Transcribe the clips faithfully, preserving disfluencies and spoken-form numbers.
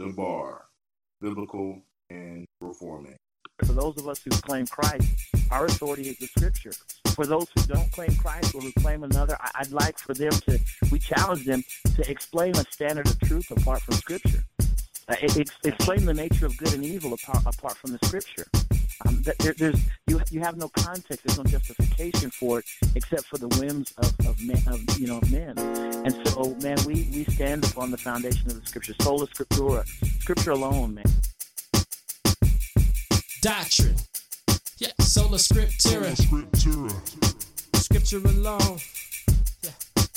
The Bar, Biblical and Reformed. For those of us who claim Christ, our authority is the Scripture. For those who don't claim Christ or who claim another, I'd like for them to, we challenge them to explain a standard of truth apart from Scripture. Uh, it, explain the nature of good and evil apart, apart from the Scripture. Um, there, there's you, you have no context. There's no justification for it, except for the whims of, of men, of, you know, of men. And so, man, we, we stand upon the foundation of the Scripture. Sola scriptura, Scripture alone, man. Doctrine, yeah. Sola scriptura, scriptura, Scripture alone.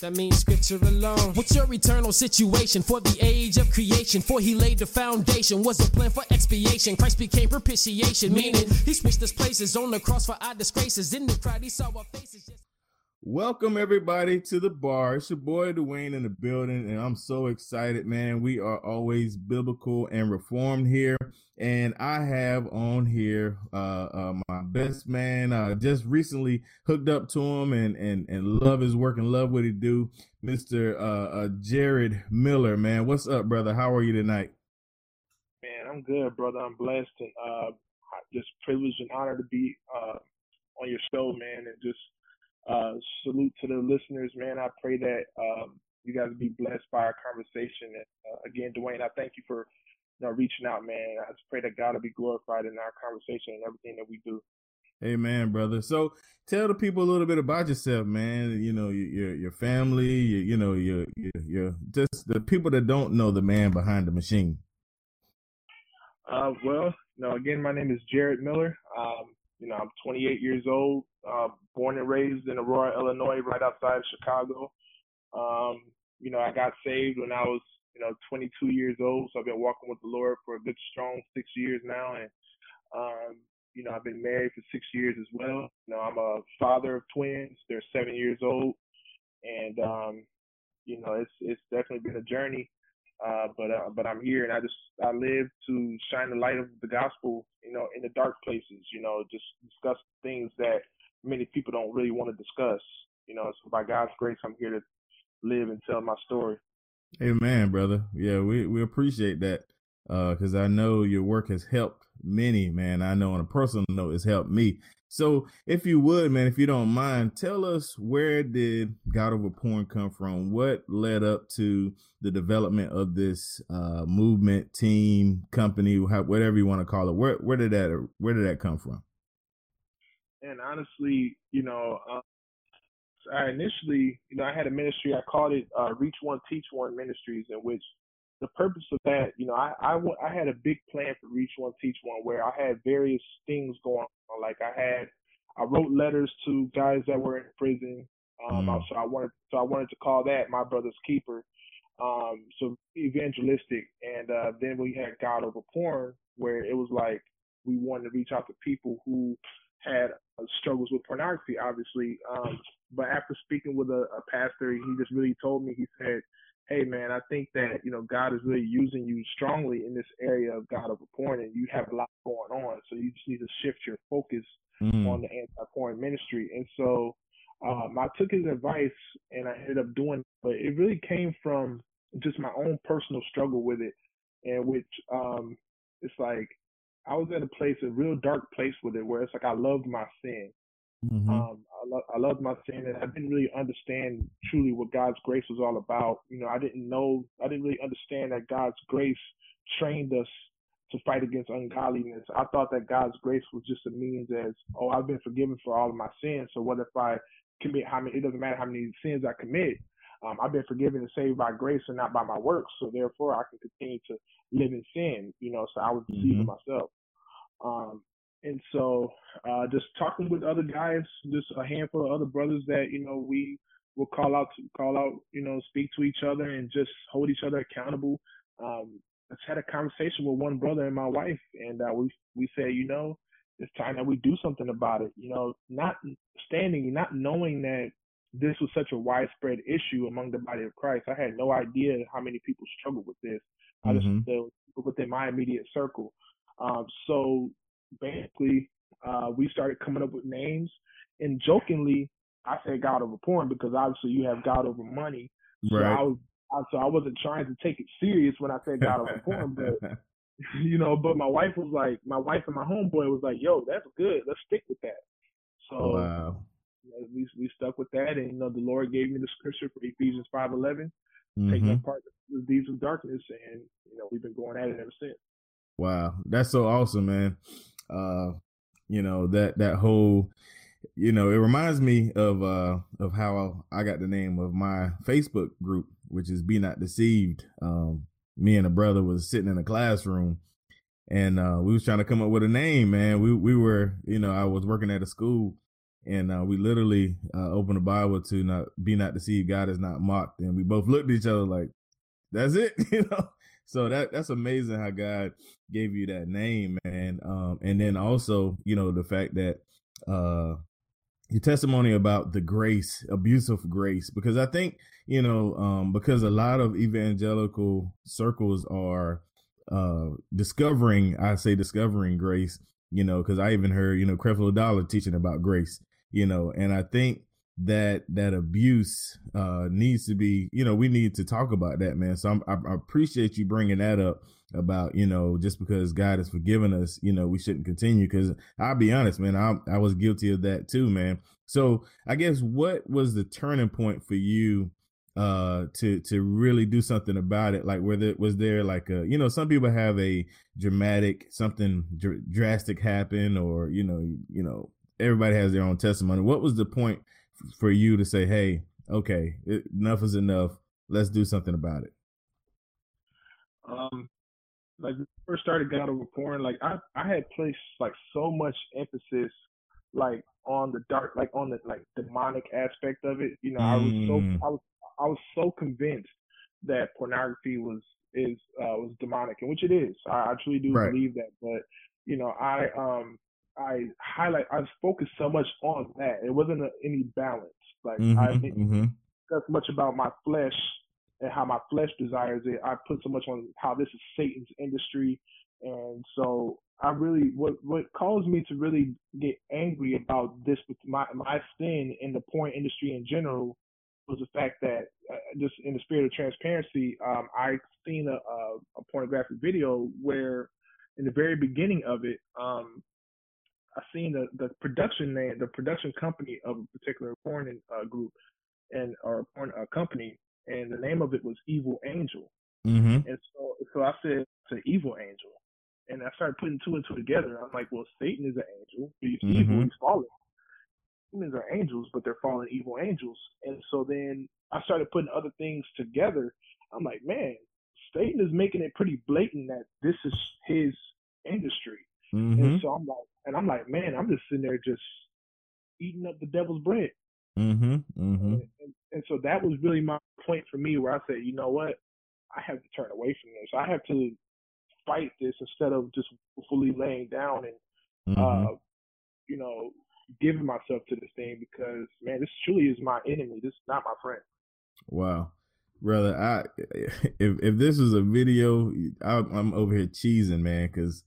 That means Scripture alone. What's your eternal situation for the age of creation? For he laid the foundation, was a plan for expiation. Christ became propitiation, meaning he switched us places on the cross for our disgraces. In the crowd, he saw our faces. Just... Welcome, everybody, to The Bar. It's your boy, Dwayne, in the building, and I'm so excited, man. We are always biblical and reformed here, and I have on here uh, uh, my best man. Uh, just recently hooked up to him and and and love his work and love what he do, Mister Uh, uh, Jared Miller, man. What's up, brother? How are you tonight? Man, I'm good, brother. I'm blessed and uh, just privileged and honored to be uh, on your show, man, and just Uh, salute to the listeners, man. I pray that um, you guys be blessed by our conversation. And, uh, again, Dwayne, I thank you for you know, reaching out, man. I just pray that God will be glorified in our conversation and everything that we do. Amen, brother. So tell the people a little bit about yourself, man. You know, your your family, your, you know, your, your your just the people that don't know the man behind the machine. Uh, well, you know, again, my name is Jared Miller. Um, you know, I'm twenty-eight years old. Uh, born and raised in Aurora, Illinois, right outside of Chicago. Um, you know, I got saved when I was, you know, twenty-two years old. So I've been walking with the Lord for a good, strong six years now. And, um, you know, I've been married for six years as well. You know, I'm a father of twins. They're seven years old. And, um, you know, it's it's definitely been a journey. Uh, but uh, but I'm here, and I just I live to shine the light of the gospel, you know, in the dark places, you know, just discuss things that many people don't really want to discuss, you know, so by God's grace, I'm here to live and tell my story. Amen, brother. Yeah, we, we appreciate that because uh, I know your work has helped many, man. I know on a personal note, it's helped me. So if you would, man, if you don't mind, tell us, where did God Over Porn come from? What led up to the development of this uh, movement, team, company, whatever you want to call it? Where where did that where did that come from? And honestly, you know, um, I initially, you know, I had a ministry. I called it uh, Reach One, Teach One Ministries, in which the purpose of that, you know, I, I, w- I had a big plan for Reach One, Teach One, where I had various things going on. Like I had, I wrote letters to guys that were in prison. Um, mm. So I wanted, so I wanted to call that My Brother's Keeper. Um, so evangelistic, and uh, then we had God Over Porn, where it was like we wanted to reach out to people who had uh, struggles with pornography, obviously. Um, but after speaking with a, a pastor, he just really told me, he said, hey, man, I think that, you know, God is really using you strongly in this area of God Over Porn, and you have a lot going on. So you just need to shift your focus mm. on the anti-porn ministry. And so um, I took his advice, and I ended up doing it. But it really came from just my own personal struggle with it, and which um, it's like, I was at a place, a real dark place with it, where it's like I loved my sin. Mm-hmm. Um, I, lo- I loved my sin, and I didn't really understand truly what God's grace was all about. You know, I didn't know, I didn't really understand that God's grace trained us to fight against ungodliness. I thought that God's grace was just a means as, oh, I've been forgiven for all of my sins, so what if I commit, how many, it doesn't matter how many sins I commit. Um, I've been forgiven and saved by grace and not by my works, so therefore I can continue to live in sin, you know, so I was deceiving mm-hmm. myself. Um, and so uh, just talking with other guys, just a handful of other brothers that, you know, we will call out, to, call out, you know, speak to each other and just hold each other accountable. Um, I had a conversation with one brother and my wife, and uh, we we said, you know, it's time that we do something about it, you know, not standing, not knowing that this was such a widespread issue among the body of Christ. I had no idea how many people struggled with this. Mm-hmm. I just uh, within my immediate circle. Um, so basically, uh, we started coming up with names, and jokingly, I said God over porn because obviously you have God over money. Right. So I, was, I, so I wasn't trying to take it serious when I said God over porn, but you know, but my wife was like, my wife and my homeboy was like, "Yo, that's good. Let's stick with that." So. Wow. We we stuck with that, and you know the Lord gave me the scripture for Ephesians five eleven, mm-hmm. take no part in the deeds of darkness, and you know we've been going at it ever since. Wow, that's so awesome, man! Uh, you know that that whole, you know, it reminds me of uh of how I got the name of my Facebook group, which is Be Not Deceived. Um, me and a brother was sitting in a classroom, and uh, we was trying to come up with a name, man. We we were, you know, I was working at a school. And uh, we literally uh, opened the Bible to not be not deceived. God is not mocked. And we both looked at each other like, that's it. You know, so that that's amazing how God gave you that name. And um, and then also, you know, the fact that uh, your testimony about the grace, abuse of grace, because I think, you know, um, because a lot of evangelical circles are uh, discovering, I say discovering grace, you know, because I even heard, you know, Creflo Dollar teaching about grace. You know, and I think that that abuse uh, needs to be, you know, we need to talk about that, man. So I'm, I, I appreciate you bringing that up about, you know, just because God has forgiven us, you know, we shouldn't continue, because I'll be honest, man, I, I was guilty of that too, man. So I guess what was the turning point for you uh, to to really do something about it? Like, whether was there like a, you know, some people have a dramatic, something dr- drastic happen or, you know, you, you know, everybody has their own testimony. What was the point f- for you to say, hey, okay, it, enough is enough. Let's do something about it. Um, like when I first started God Over Porn, like I, I had placed like so much emphasis, like on the dark, like on the, like demonic aspect of it. You know, I was mm. so, I was, I was so convinced that pornography was, is, uh, was demonic, and which it is. I, I truly do right. believe that, but you know, I, um, I highlight, I focused so much on that. It wasn't a, any balance. Like mm-hmm, I didn't mm-hmm. discuss much about my flesh and how my flesh desires it. I put so much on how this is Satan's industry. And so I really, what, what caused me to really get angry about this, my, my sin in the porn industry in general, was the fact that uh, just in the spirit of transparency, um, I seen a, a, a pornographic video where in the very beginning of it, um, I seen the, the production name, the production company of a particular porn uh, group and or porn uh, company, and the name of it was Evil Angel. Mm-hmm. And so, so I said to Evil Angel, and I started putting two and two together. I'm like, well, Satan is an angel. He's mm-hmm. evil. He's fallen. Humans are angels, but they're fallen evil angels. And so then I started putting other things together. I'm like, man, Satan is making it pretty blatant that this is his industry. Mm-hmm. And so I'm like, and I'm like, man, I'm just sitting there just eating up the devil's bread. Mm-hmm. Mm-hmm. And, and, and so that was really my point for me, where I said, you know what, I have to turn away from this. I have to fight this instead of just fully laying down and, mm-hmm. uh, you know, giving myself to this thing, because man, this truly is my enemy. This is not my friend. Wow, brother, I if if this was a video, I, I'm over here cheesing, man, because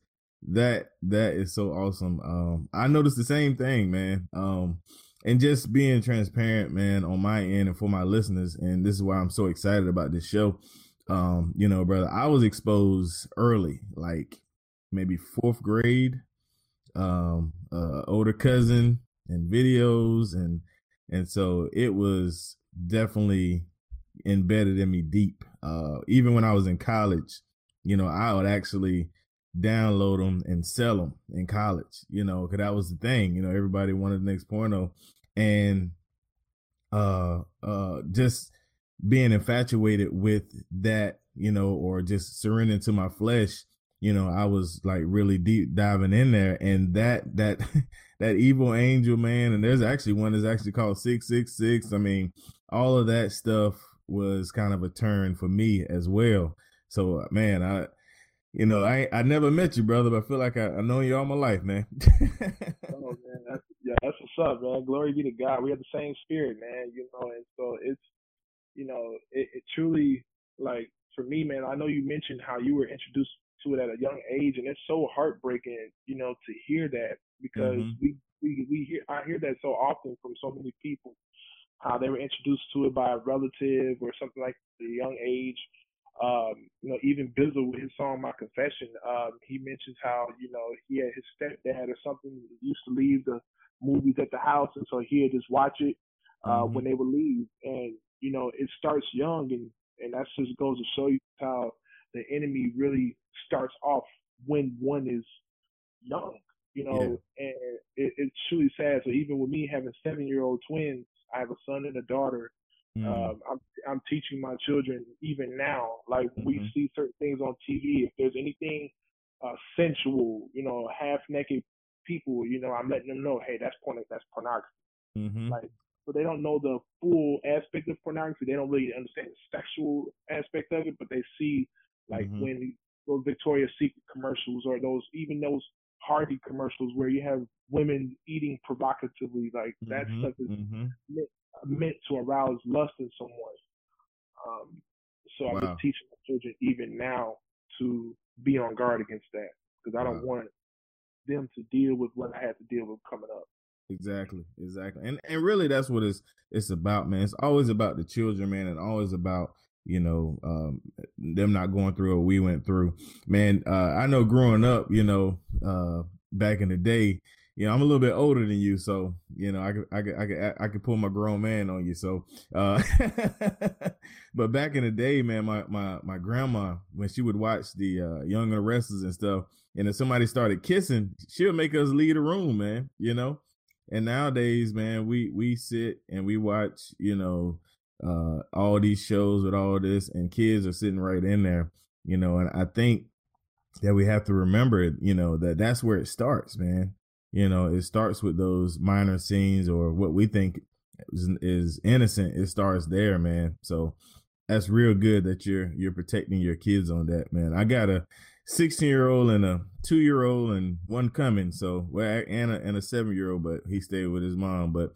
that that is so awesome. Um, I noticed the same thing, man. Um, and just being transparent, man, on my end and for my listeners, and this is why I'm so excited about this show. Um, you know, brother, I was exposed early, like maybe fourth grade. Um, uh, older cousin and videos, and and so it was definitely embedded in me deep. Uh, even when I was in college, you know, I would actually download them and sell them in college, you know, because that was the thing. You know, everybody wanted the next porno, and uh, uh, just being infatuated with that, you know, or just surrendering to my flesh. You know, I was like really deep diving in there, and that that that evil angel, man. And there's actually one that's actually called six six six. I mean, all of that stuff was kind of a turn for me as well. So, man, I, you know, I I never met you, brother, but I feel like I, I know you all my life, man. Oh man, that's, yeah, that's what's up, man. Glory be to God. We have the same spirit, man. You know, and so it's, you know, it, it truly, like for me, man. I know you mentioned how you were introduced to it at a young age, and it's so heartbreaking, you know, to hear that, because mm-hmm. we, we we hear I hear that so often from so many people, how they were introduced to it by a relative or something like at a young age. Um, you know, even Bizzle with his song My Confession, um, he mentions how, you know, he had his stepdad or something used to leave the movies at the house, and so he'd just watch it uh, mm-hmm. when they would leave, and you know, it starts young, and and that just goes to show you how the enemy really starts off when one is young, you know, yeah. and it, it's truly sad. So even with me having seven-year-old twins, I have a son and a daughter. Mm-hmm. Um, I'm I'm teaching my children even now. Like mm-hmm. we see certain things on T V. If there's anything uh, sensual, you know, half-naked people, you know, I'm letting them know, hey, that's porn, that's pornography. Mm-hmm. Like, but they don't know the full aspect of pornography. They don't really understand the sexual aspect of it, but they see like mm-hmm. when those Victoria's Secret commercials, or those, even those Hardy commercials where you have women eating provocatively, like mm-hmm, that stuff is mm-hmm. meant, meant to arouse lust in someone. Um, so wow. I've been teaching my children even now to be on guard against that, because I don't wow. want them to deal with what I had to deal with coming up. Exactly, exactly. And and really that's what it's, it's about, man. It's always about the children, man, and always about you know, um, them not going through what we went through, man. Uh, I know growing up, you know, uh, back in the day, you know, I'm a little bit older than you. So, you know, I could, I could, I could, I could pull my grown man on you. So, uh, but back in the day, man, my, my, my grandma, when she would watch the, uh, Young and the Restless and stuff, and if somebody started kissing, she would make us leave the room, man, you know? And nowadays, man, we, we sit and we watch, you know, uh all these shows with all this, and kids are sitting right in there, you know. And I think that we have to remember, you know, that that's where it starts, man. You know, it starts with those minor scenes, or what we think is, is innocent. It starts there, man. So that's real good that you're you're protecting your kids on that, man. I got a sixteen year old and a two year old and one coming, so well, and a, and a seven year old, but he stayed with his mom. But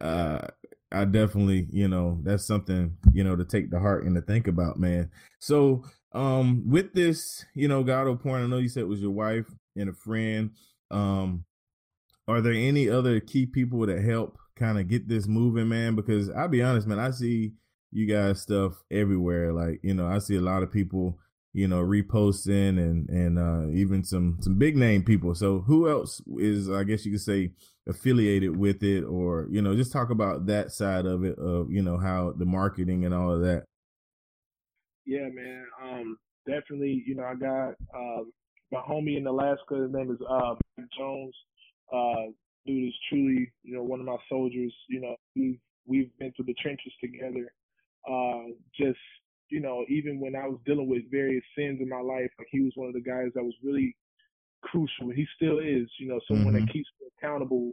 uh I definitely, you know, that's something, you know, to take to heart and to think about, man. So um, with this, you know, God Over Porn, I know you said it was your wife and a friend. Um, are there any other key people that help kind of get this moving, man? Because I'll be honest, man, I see you guys stuff everywhere. Like, you know, I see a lot of people, you know, reposting, and, and uh, even some, some big name people. So who else is, I guess you could say, affiliated with it? Or, you know, just talk about that side of it, of, you know, how the marketing and all of that. Yeah, man. Um, definitely, you know, I got um, my homie in Alaska, his name is uh, Mike Jones. Uh, dude is truly, you know, one of my soldiers. You know, we've, we've been through the trenches together. Uh, just, you know, even when I was dealing with various sins in my life, like he was one of the guys that was really crucial, and he still is, you know, someone mm-hmm. that keeps me accountable.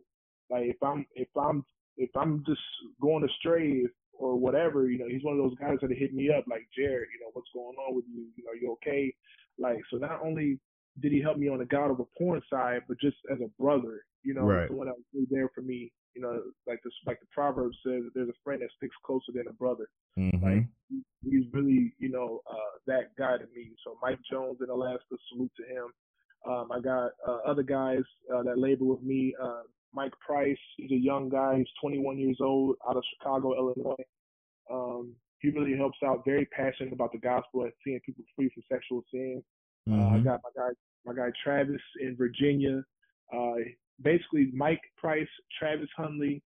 Like if I'm, if I'm, if I'm just going astray or whatever, you know, he's one of those guys that hit me up like, Jared, you know, what's going on with you? You know, you okay? Like, so not only did he help me on the God Over Porn side, but just as a brother, you know, right. someone that was really there for me. You know, like this, like the proverb says, there's a friend that sticks closer than a brother. Mm-hmm. Like he's really, you know, uh, that guy to me. So Mike Jones in Alaska, salute to him. Um, I got uh, other guys uh, that labor with me. Uh, Mike Price, he's a young guy. He's twenty-one years old, out of Chicago, Illinois. Um, he really helps out. Very passionate about the gospel and seeing people free from sexual sin. Mm-hmm. Uh, I got my guy, my guy Travis in Virginia. Uh, basically Mike Price, Travis Hundley,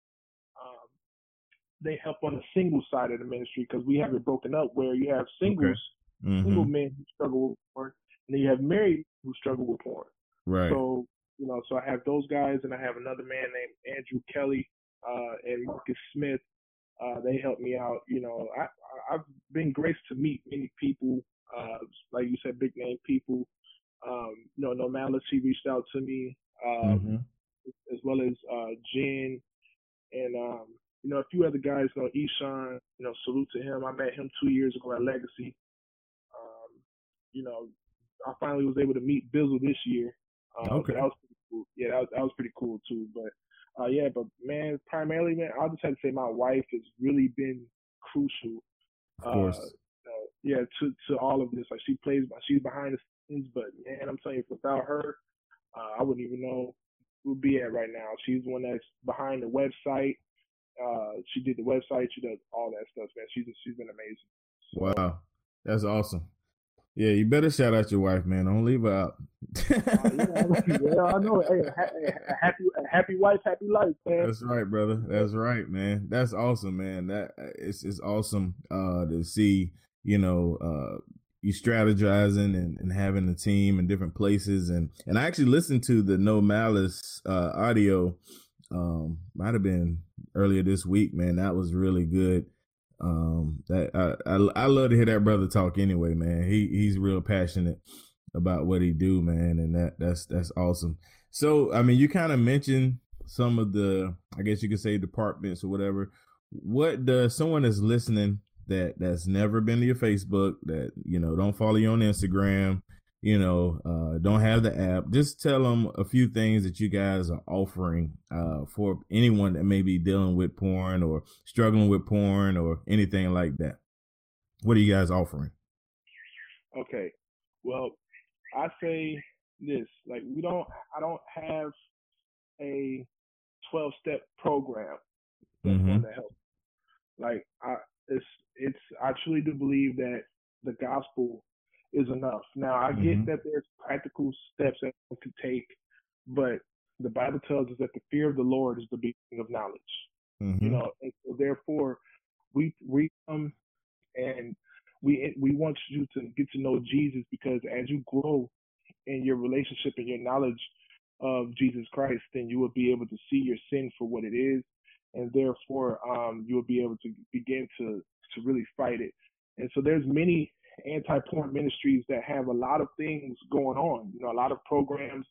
um, they help on the single side of the ministry because we have it broken up where you have singles, okay. mm-hmm. single men who struggle with porn, and then you have married who struggle with porn. Right. So, you know, so I have those guys, and I have another man named Andrew Kelly uh, and Marcus Smith. Uh, they help me out. You know, I, I've been graced to meet many people, uh, like you said, big name people. Um, you know, No Malice, he reached out to me, um, mm-hmm. as well as uh, Jen, and um, you know, a few other guys. You know, Eshawn, you know, salute to him. I met him two years ago at Legacy. Um, you know, I finally was able to meet Bizzle this year. Um, okay. That was pretty cool. Yeah, that was, that was pretty cool too. But uh, yeah, but man, primarily, man, I'll just have to say my wife has really been crucial. Of course. Uh, you know, yeah, to to all of this. Like she plays, she's behind the scenes. But man, I'm telling you, without her, uh, I wouldn't even know where we'd be at right now. She's the one that's behind the website. Uh, she did the website. She does all that stuff, man. She's just, she's been amazing. So, wow, that's awesome. Yeah, you better shout out your wife, man. Don't leave her out. uh, yeah, yeah, I know. Hey, a happy, a happy wife, happy life, man. That's right, brother. That's right, man. That's awesome, man. That it's it's awesome uh, to see, you know, uh, you strategizing and, and having a team in different places. And, and I actually listened to the No Malice uh, audio. Um, might have been earlier this week, man. That was really good. Um, that I, I I love to hear that brother talk anyway, man. He he's real passionate about what he do, man, and that that's that's awesome. So I mean, you kind of mentioned some of the, I guess you could say, departments or whatever. What does someone that's listening that that's never been to your Facebook, that, you know, don't follow you on Instagram, you know, uh, don't have the app, just tell them a few things that you guys are offering uh, for anyone that may be dealing with porn or struggling with porn or anything like that. What are you guys offering? Okay. Well, I say this, like, we don't, I don't have a twelve step program that's mm-hmm. going to help. Like I, it's, it's, I truly do believe that the gospel is enough. Now, I mm-hmm. get that there's practical steps that one can take, but the Bible tells us that the fear of the Lord is the beginning of knowledge. Mm-hmm. You know, and so therefore, we we come and we we want you to get to know Jesus, because as you grow in your relationship and your knowledge of Jesus Christ, then you will be able to see your sin for what it is, and therefore um, you will be able to begin to to really fight it. And so there's many anti-porn ministries that have a lot of things going on, you know, a lot of programs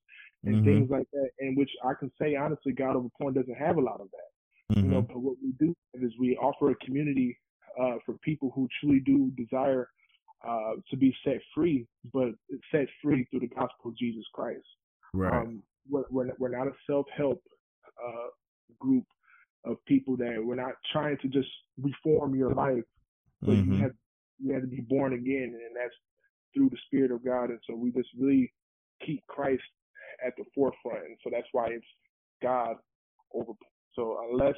and mm-hmm. things like that, in which I can say honestly, God Over Porn doesn't have a lot of that. Mm-hmm. You know, but what we do have is we offer a community uh, for people who truly do desire uh, to be set free, but set free through the gospel of Jesus Christ. Right. Um, we're, we're we're not a self-help uh, group of people that we're not trying to just reform your life, but mm-hmm. you have. You have to be born again, and that's through the Spirit of God. And so we just really keep Christ at the forefront. And so that's why it's God Over. So unless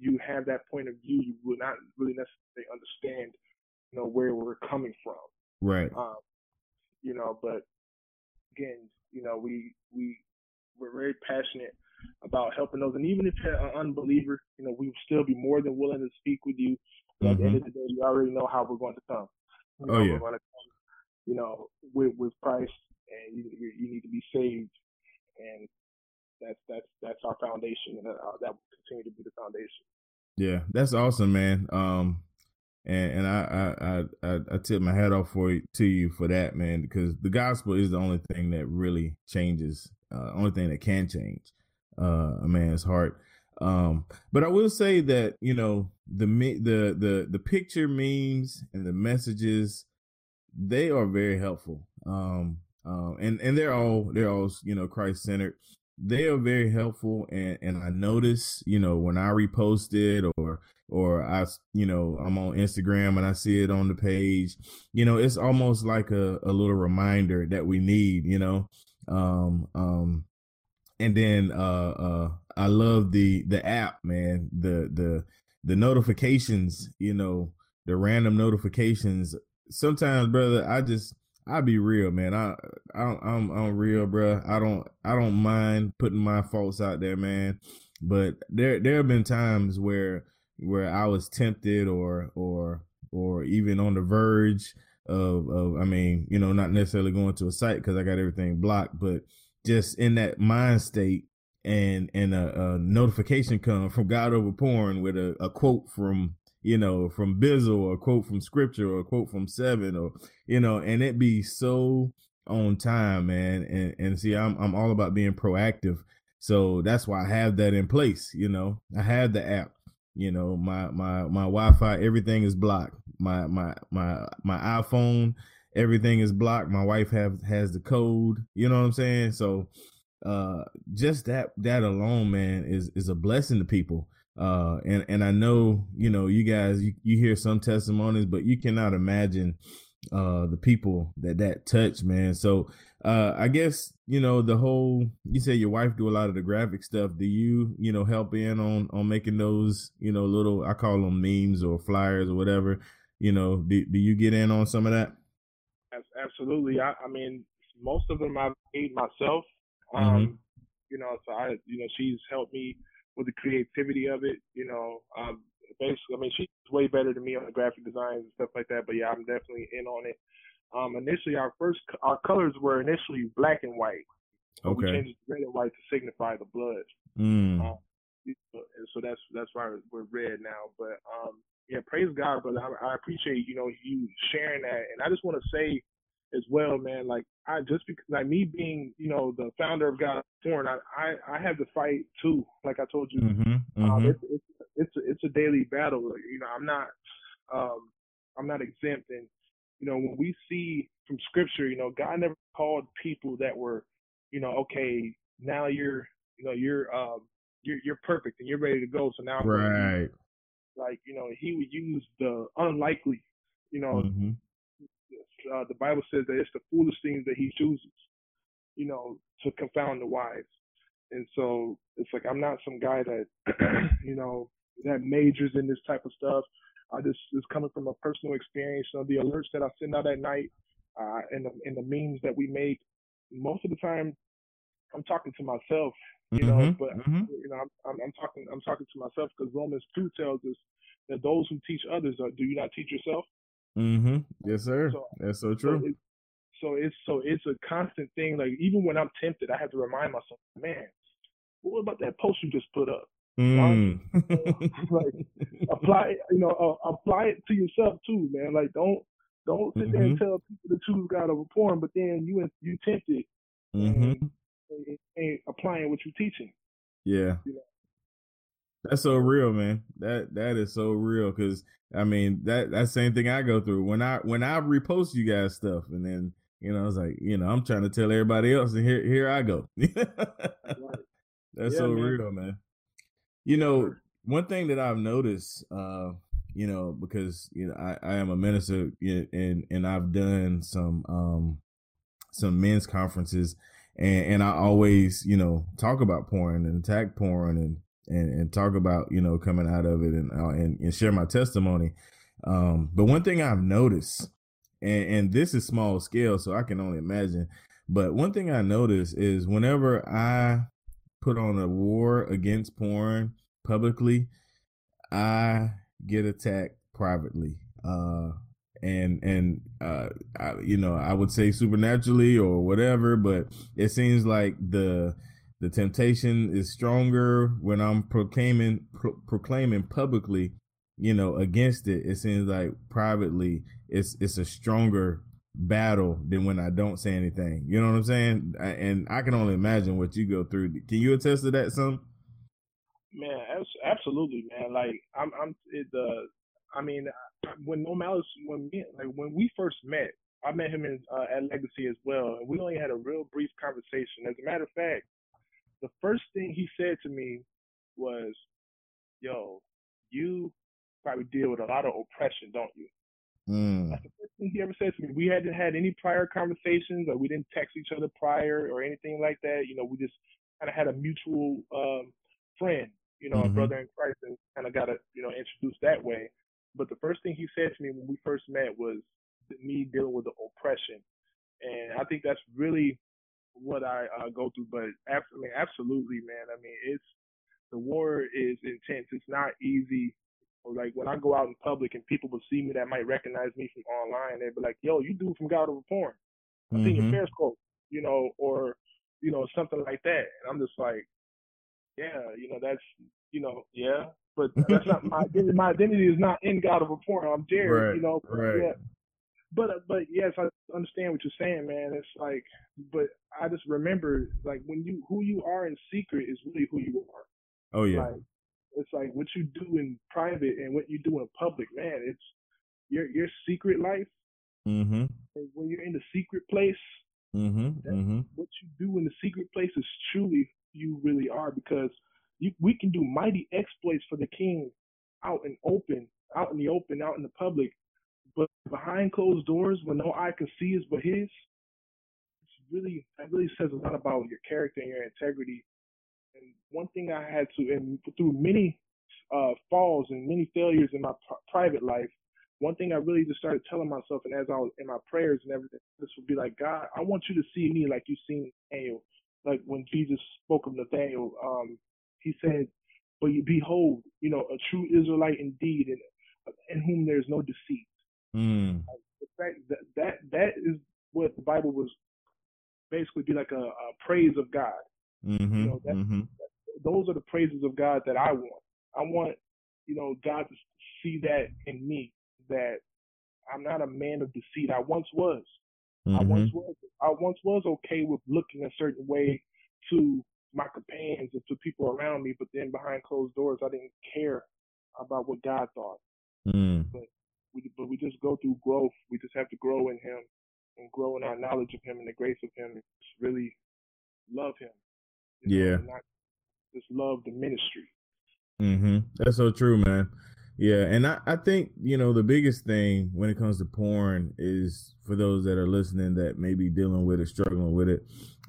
you have that point of view, you will not really necessarily understand, you know, where we're coming from. Right. Um, you know, but again, you know, we, we, we're very passionate about helping those. And even if you're an unbeliever, you know, we will still be more than willing to speak with you. At the end of the day, you already know how we're going to come. You know, oh, yeah. We're going to come, you know, with, with Christ, and you, you you need to be saved. And that's, that's, that's our foundation, and that, that will continue to be the foundation. Yeah, that's awesome, man. Um, and, and I, I, I, I tip my hat off for to you for that, man, because the gospel is the only thing that really changes, uh, only thing that can change uh, a man's heart. Um, but I will say that, you know, the, the, the, the picture memes and the messages, they are very helpful. Um, um, and, and they're all, they're all, you know, Christ centered. They are very helpful. And, and I notice, you know, when I repost it or, or I, you know, I'm on Instagram and I see it on the page, you know, it's almost like a, a little reminder that we need, you know, um, um, and then, uh, uh, I love the, the app, man, the, the, the notifications, you know, the random notifications. Sometimes, brother, I just, I'll be real, man. I, I I'm I'm real, bro. I don't I don't mind putting my faults out there, man. But there there have been times where where I was tempted or or or even on the verge of of I mean, you know, not necessarily going to a site because I got everything blocked, but just in that mind state, and and a, a notification come from God Over Porn with a, a quote from, you know, from Bizzle, or a quote from scripture, or a quote from Seven, or, you know, and it be so on time, man. And and see, I'm I'm all about being proactive. So that's why I have that in place. You know, I have the app, you know, my, my, my Wi-Fi, everything is blocked. My, my, my, my iPhone, everything is blocked. My wife have, has the code, you know what I'm saying? So, uh, just that, that alone, man, is, is a blessing to people. Uh, and, and I know, you know, you guys, you, you hear some testimonies, but you cannot imagine, uh, the people that that touch, man. So, uh, I guess, you know, the whole, you say your wife do a lot of the graphic stuff. Do you, you know, help in on, on making those, you know, little, I call them memes or flyers or whatever, you know, do, do you get in on some of that? Absolutely. I, I mean, most of them I've made myself, um, mm-hmm. you know, so I, you know, she's helped me with the creativity of it, you know, um, basically, I mean, she's way better than me on the graphic designs and stuff like that, but yeah, I'm definitely in on it. Um, initially, our first, our colors were initially black and white. Okay. We changed red and white to signify the blood. Mm. Um, and so that's, that's why we're red now, but, um, yeah, praise God, brother. I, I appreciate, you know, you sharing that. And I just want to say as well, man, like, I just because like me being, you know, the founder of God Over Porn, I, I, I have to fight too. Like I told you, mm-hmm, mm-hmm. Um, it's it's it's a, it's a daily battle. Like, you know, I'm not um I'm not exempt. And you know, when we see from Scripture, you know, God never called people that were, you know, okay, now you're, you know, you're um you're you're perfect and you're ready to go. So now, right, like you know, He would use the unlikely, you know. Mm-hmm. Uh, the Bible says that it's the foolish things that He chooses, you know, to confound the wise. And so it's like, I'm not some guy that, you know, that majors in this type of stuff. I just, it's coming from a personal experience. So the alerts that I send out at night uh, and, the, and the memes that we make, most of the time I'm talking to myself, you mm-hmm, know, but mm-hmm. you know, I'm, I'm, I'm talking, I'm talking to myself because Romans two tells us that those who teach others are, do you not teach yourself? Mm-hmm. Yes, sir. So, That's so true. So, it, so it's so it's a constant thing. Like even when I'm tempted, I have to remind myself, man, what about that post you just put up? Mm. Like apply, you know, uh, apply it to yourself too, man. Like don't don't sit mm-hmm. there and tell people to choose God over porn, but then you you tempted mm-hmm. and, and, and applying what you're teaching. Yeah. You know? That's so real, man. That that is so real because I mean that that same thing I go through when I when I repost you guys stuff and then you know I was like you know I'm trying to tell everybody else and here here I go. That's yeah, so man. real, man. You know, one thing that I've noticed, uh, you know, because you know I, I am a minister and and I've done some um some men's conferences and and I always you know talk about porn and attack porn and. And, and talk about, you know, coming out of it and, uh, and, and share my testimony. Um, but one thing I've noticed, and, and this is small scale, so I can only imagine. But one thing I noticed is whenever I put on a war against porn publicly, I get attacked privately. Uh, and, and uh, I, you know, I would say supernaturally or whatever, but it seems like the The temptation is stronger when I'm proclaiming pro- proclaiming publicly, you know, against it. It seems like privately, it's it's a stronger battle than when I don't say anything. You know what I'm saying? I, and I can only imagine what you go through. Can you attest to that, son? Man, absolutely, man. Like I'm, I'm the. Uh, I mean, when No Malice, when me, like when we first met, I met him in, uh, at Legacy as well, and we only had a real brief conversation. As a matter of fact. The first thing he said to me was, yo, you probably deal with a lot of oppression, don't you? Mm. That's the first thing he ever said to me. We hadn't had any prior conversations or we didn't text each other prior or anything like that. You know, we just kind of had a mutual um, friend, you know, mm-hmm. a brother in Christ and kind of got, a, you know, introduced that way. But the first thing he said to me when we first met was me dealing with the oppression. And I think that's really what I uh, go through. But I mean, absolutely, man. I mean, it's the war is intense. It's not easy. Like when I go out in public and people will see me that might recognize me from online, they'd be like, "Yo, you dude from God Over Porn. I've mm-hmm. seen your Periscope, you know, or you know something like that." And I'm just like, "Yeah, you know, that's you know, yeah." But that's not my identity. My identity is not in God Over Porn. I'm Jared, right, you know. Right. Yeah. But but yes, I understand what you're saying, man. It's like, but I just remember like when you who you are in secret is really who you are. Oh yeah. Like, it's like what you do in private and what you do in public, man. It's your your secret life. Mm-hmm. When you're in the secret place, mm-hmm. Mm-hmm. what you do in the secret place is truly who you really are, because you, we can do mighty exploits for the King out in open, out in the open, out in the public. But behind closed doors, when no eye can see is but his, it's really that really says a lot about your character and your integrity. And one thing I had to, and through many uh, falls and many failures in my p- private life, one thing I really just started telling myself, and as I was in my prayers and everything, this would be like, God, I want you to see me like you've seen Nathaniel. Like when Jesus spoke of Nathaniel, um, he said, "But you behold, you know, a true Israelite indeed, and in whom there is no deceit." Mm. Like the fact that, that that is what the Bible was basically be like a, a praise of God. Mm-hmm, you know, that, mm-hmm. that, those are the praises of God that I want. I want, you know, God to see that in me, that I'm not a man of deceit. I once was. Mm-hmm. I once was. I once was okay with looking a certain way to my companions and to people around me, but then behind closed doors, I didn't care about what God thought. Mm. But we, but we just go through growth. We just have to grow in Him and grow in our knowledge of Him and the grace of Him, and just really love Him. Yeah, just love the ministry. Mm-hmm. That's so true, man. Yeah, and I, I think, you know, the biggest thing when it comes to porn is for those that are listening that may be dealing with it, struggling with it.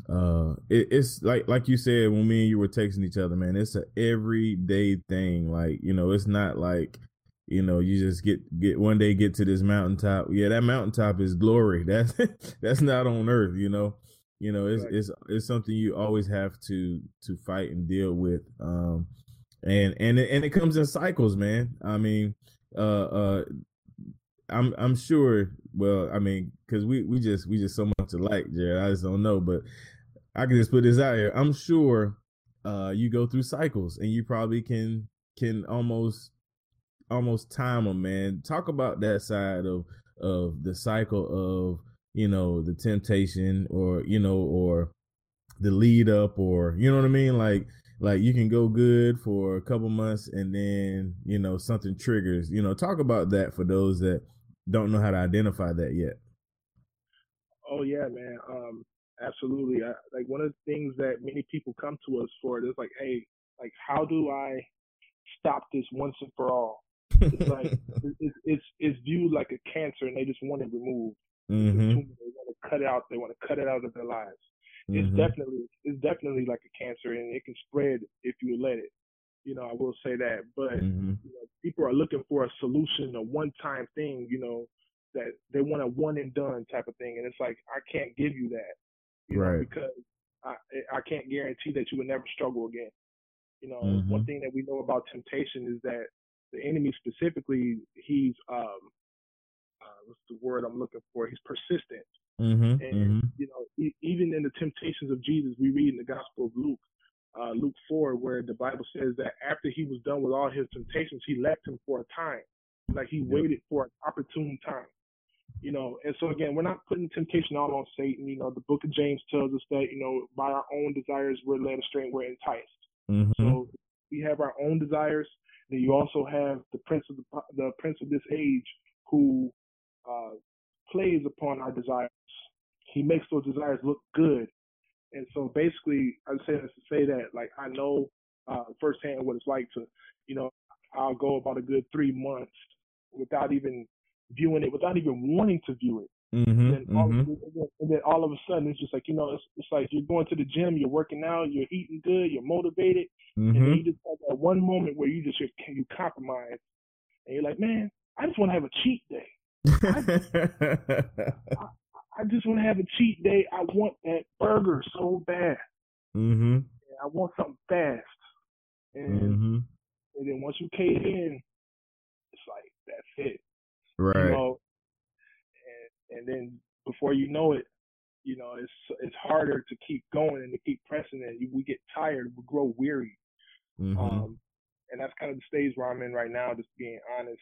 Uh, it, it's like like you said when me and you were texting each other, man. It's an everyday thing. Like, you know, it's not like, you know, you just get, get one day get to this mountaintop. Yeah, that mountaintop is glory. That's that's not on earth, you know. You know, it's, it's it's something you always have to to fight and deal with, um, and and and it comes in cycles, man. I mean, uh, uh, I'm I'm sure. Well, I mean, because we, we just we just so much alike, Jared. I just don't know, but I can just put this out here. I'm sure uh, you go through cycles, and you probably can can almost almost time them, man. Talk about that side of of the cycle of, you know, the temptation, or, you know, or the lead up, or, you know what I mean? Like, like you can go good for a couple months and then, you know, something triggers, you know. Talk about that for those that don't know how to identify that yet. Oh yeah, man. Um, absolutely. I, like one of the things that many people come to us for is like, "Hey, like, how do I stop this once and for all?" It's like, it's, it's, it's viewed like a cancer and they just want it removed. Mm-hmm. They want to cut it out. They want to cut it out of their lives. Mm-hmm. It's definitely, it's definitely like a cancer, and it can spread if you let it. You know, I will say that. But mm-hmm. you know, people are looking for a solution, a one-time thing. You know, that they want a one-and-done type of thing, and it's like, I can't give you that, you right? Know, because I, I can't guarantee that you will never struggle again. You know, mm-hmm. one thing that we know about temptation is that the enemy specifically, he's um. Uh, what's the word I'm looking for? He's persistent. Mm-hmm, and, mm-hmm. you know, e- even in the temptations of Jesus, we read in the Gospel of Luke, uh, Luke four, where the Bible says that after he was done with all his temptations, he left him for a time. Like he waited for an opportune time, you know. And so, again, we're not putting temptation all on Satan. You know, the book of James tells us that, you know, by our own desires, we're led astray and we're enticed. Mm-hmm. So we have our own desires. Then you also have the prince of the, the prince of this age who Uh, plays upon our desires. He makes those desires look good. And so basically, I'm saying this to say that, like, I know uh, firsthand what it's like to, you know, I'll go about a good three months without even viewing it, without even wanting to view it. Mm-hmm, and, then all, mm-hmm. and then all of a sudden, it's just like, you know, it's, it's like you're going to the gym, you're working out, you're eating good, you're motivated, mm-hmm. and then you just have that one moment where you just you, you compromise, and you're like, man, I just want to have a cheat day. I, I, I just want to have a cheat day. I want that burger so bad. Mm-hmm. Yeah, I want something fast. And, mm-hmm. and then once you cave in, it's like, that's it. Right. You know, and, and then before you know it, you know, it's it's harder to keep going and to keep pressing it. We get tired. We grow weary. Mm-hmm. Um, and that's kind of the stage where I'm in right now, just being honest.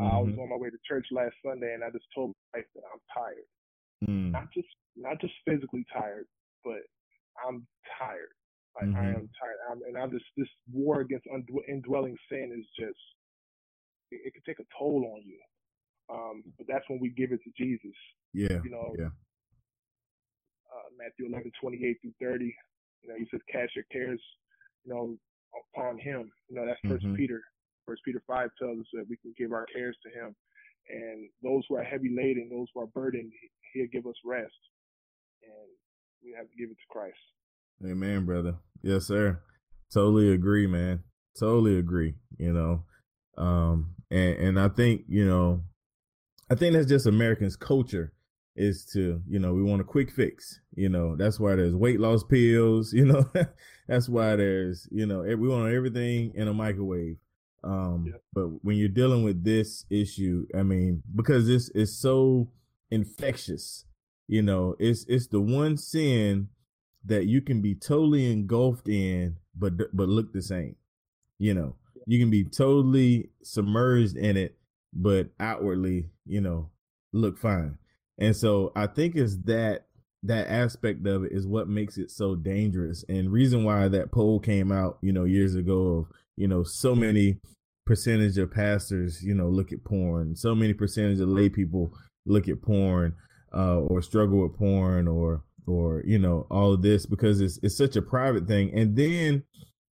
Mm-hmm. I was on my way to church last Sunday, and I just told my wife that I'm tired. Mm. Not just not just physically tired, but I'm tired. Like, mm-hmm. I am tired. I'm, and I'm just, this war against indwelling sin is just, it, it can take a toll on you. Um, but that's when we give it to Jesus. Yeah. You know, yeah. Uh, Matthew eleven, twenty-eight through thirty, you know, he says, cast your cares, you know, upon him. You know, that's First mm-hmm. Peter. First Peter five tells us that we can give our cares to him. And those who are heavy laden, those who are burdened, he'll give us rest. And we have to give it to Christ. Amen, brother. Yes, sir. Totally agree, man. Totally agree, you know. Um, and, and I think, you know, I think that's just Americans' culture is to, you know, we want a quick fix. You know, that's why there's weight loss pills, you know. That's why there's, you know, we want everything in a microwave. Um, yeah. But when you're dealing with this issue, I mean, because this is so infectious, you know, it's it's the one sin that you can be totally engulfed in, but but look the same. You know, you can be totally submerged in it, but outwardly, you know, look fine. And so I think it's that that aspect of it is what makes it so dangerous. And reason why that poll came out, you know, years ago of, you know, so many percentage of pastors, you know, look at porn, so many percentage of lay people look at porn uh, or struggle with porn or, or, you know, all of this, because it's it's such a private thing. And then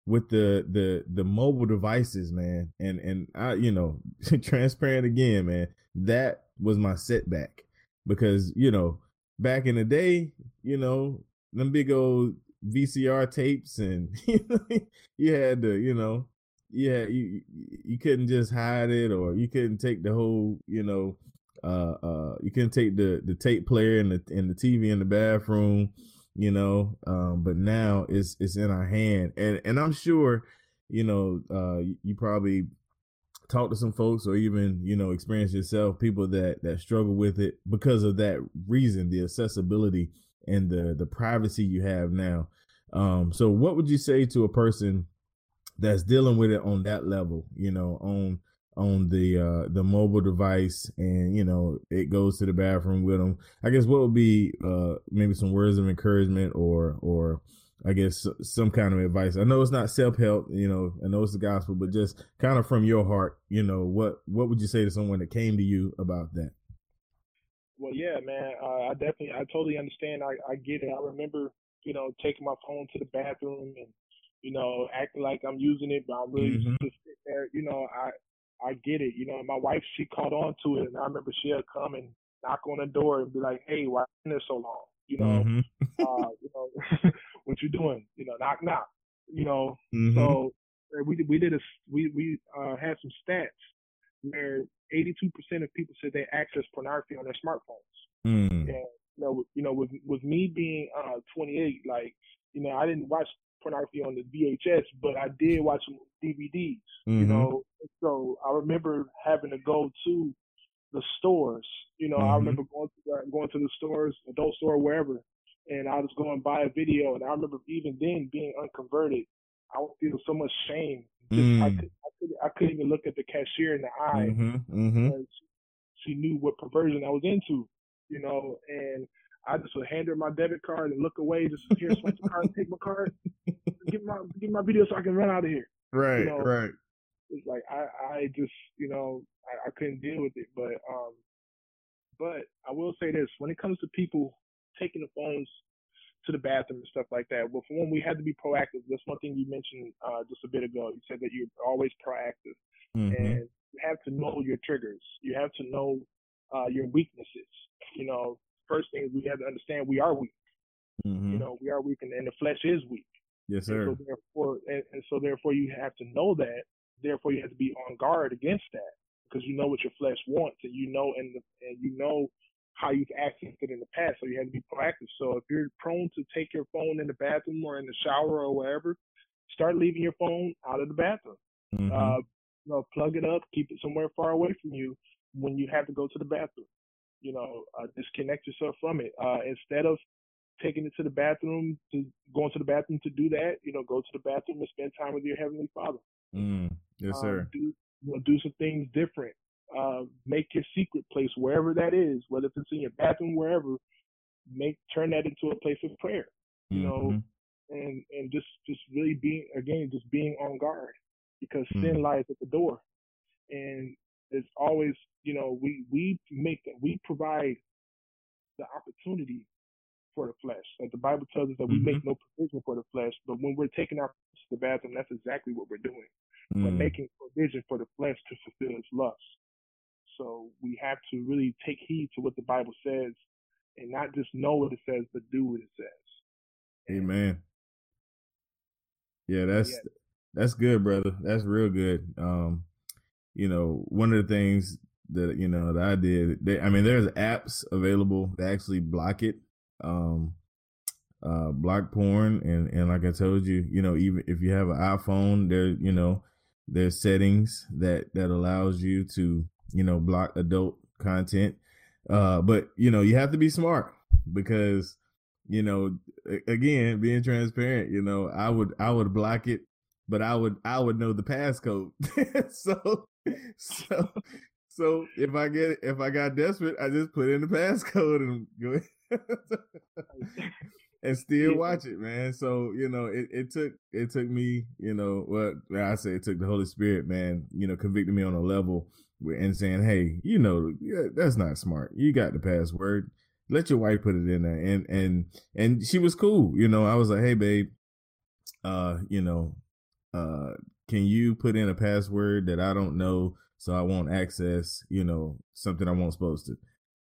with the, the, the mobile devices, man, and, and I, you know, transparent again, man, that was my setback because, you know, back in the day, you know, them big old V C R tapes and you, know, you had to, you know, yeah, you, you, you couldn't just hide it or you couldn't take the whole, you know, uh, uh, you couldn't take the, the tape player and the, and the T V in the bathroom, you know, um, but now it's, it's in our hand. And, and I'm sure, you know, uh, you probably talk to some folks or even, you know, experience yourself, people that, that struggle with it because of that reason, the accessibility and the, the privacy you have now. Um, so what would you say to a person that's dealing with it on that level, you know, on, on the, uh, the mobile device and, you know, it goes to the bathroom with them? I guess what would be, uh, maybe some words of encouragement or, or I guess some kind of advice. I know it's not self-help, you know, I know it's the gospel, but just kind of from your heart, you know, what, what would you say to someone that came to you about that? Well, yeah, man, uh, I definitely, I totally understand. I, I get it. I remember, you know, taking my phone to the bathroom and, you know, acting like I'm using it, but I'm really mm-hmm. just sitting there. You know, I, I get it. You know, my wife, she caught on to it. And I remember she'll come and knock on the door and be like, hey, why you been there so long? You know, mm-hmm. uh, you know what you doing? You know, knock, knock, you know. Mm-hmm. So we, we did a, we, we uh, had some stats where eighty-two percent of people said they access pornography on their smartphones. Mm. And, you know, you know, with with me being uh, twenty-eight, like, you know, I didn't watch pornography on the V H S, but I did watch D V Ds. Mm-hmm. You know, so I remember having to go to the stores. You know, mm-hmm. I remember going to going to the stores, adult store, wherever, and I was going to buy a video. And I remember even then being unconverted, I would feel so much shame. Just, mm. I, could, I, could, I couldn't even look at the cashier in the eye. Mm-hmm, mm-hmm. She, she knew what perversion I was into, you know, and I just would hand her my debit card and look away, just here, swipe the card, take my card, get my get my video so I can run out of here. Right, you know, right. It's like I, I just, you know, I, I couldn't deal with it. But um, but I will say this: when it comes to people taking the phones to the bathroom and stuff like that. Well, for one, we had to be proactive. That's one thing you mentioned uh, just a bit ago. You said that you're always proactive, mm-hmm. and you have to know your triggers. You have to know uh, your weaknesses. You know, first thing is we have to understand we are weak. Mm-hmm. You know, we are weak, and, and the flesh is weak. Yes, sir. And so, therefore, and, and so therefore, you have to know that. Therefore, you have to be on guard against that because you know what your flesh wants, and you know, and the, and you know how you've acted in the past. So you have to be proactive. So if you're prone to take your phone in the bathroom or in the shower or wherever, start leaving your phone out of the bathroom. Mm-hmm. Uh, you know, plug it up, keep it somewhere far away from you when you have to go to the bathroom. You know, uh, disconnect yourself from it. Uh, instead of taking it to the bathroom, to going to the bathroom to do that, you know, go to the bathroom and spend time with your Heavenly Father. Mm. Yes, sir. Um, do, you know, do some things different. Uh, make your secret place, wherever that is, whether if it's in your bathroom, wherever, make turn that into a place of prayer. You mm-hmm. know, and and just just really being, again, just being on guard, because mm-hmm. sin lies at the door, and it's always, you know, we we make that we provide the opportunity for the flesh. Like the Bible tells us that mm-hmm. we make no provision for the flesh, but when we're taking our flesh to the bathroom, that's exactly what we're doing. Mm-hmm. We're making provision for the flesh to fulfill its lust. So we have to really take heed to what the Bible says, and not just know what it says, but do what it says. Amen. Yeah, that's yeah. that's good, brother. That's real good. Um, you know, one of the things that you know that I did, they, I mean, there's apps available that actually block it, um, uh, block porn, and and like I told you, you know, even if you have an iPhone, there, you know, there's settings that that allows you to, you know, block adult content. Uh, but, you know, you have to be smart because, you know, again, being transparent, you know, I would, I would block it, but I would, I would know the passcode. so, so, so if I get, if I got desperate, I just put in the passcode and go and still watch it, man. So, you know, it, it took, it took me, you know, well, I say it took the Holy Spirit, man, you know, convicted me on a level and saying, hey, you know, that's not smart. You got the password. Let your wife put it in there. And, and, and she was cool. You know, I was like, hey, babe, uh, you know, uh, can you put in a password that I don't know, so I won't access, you know, something I won't supposed to,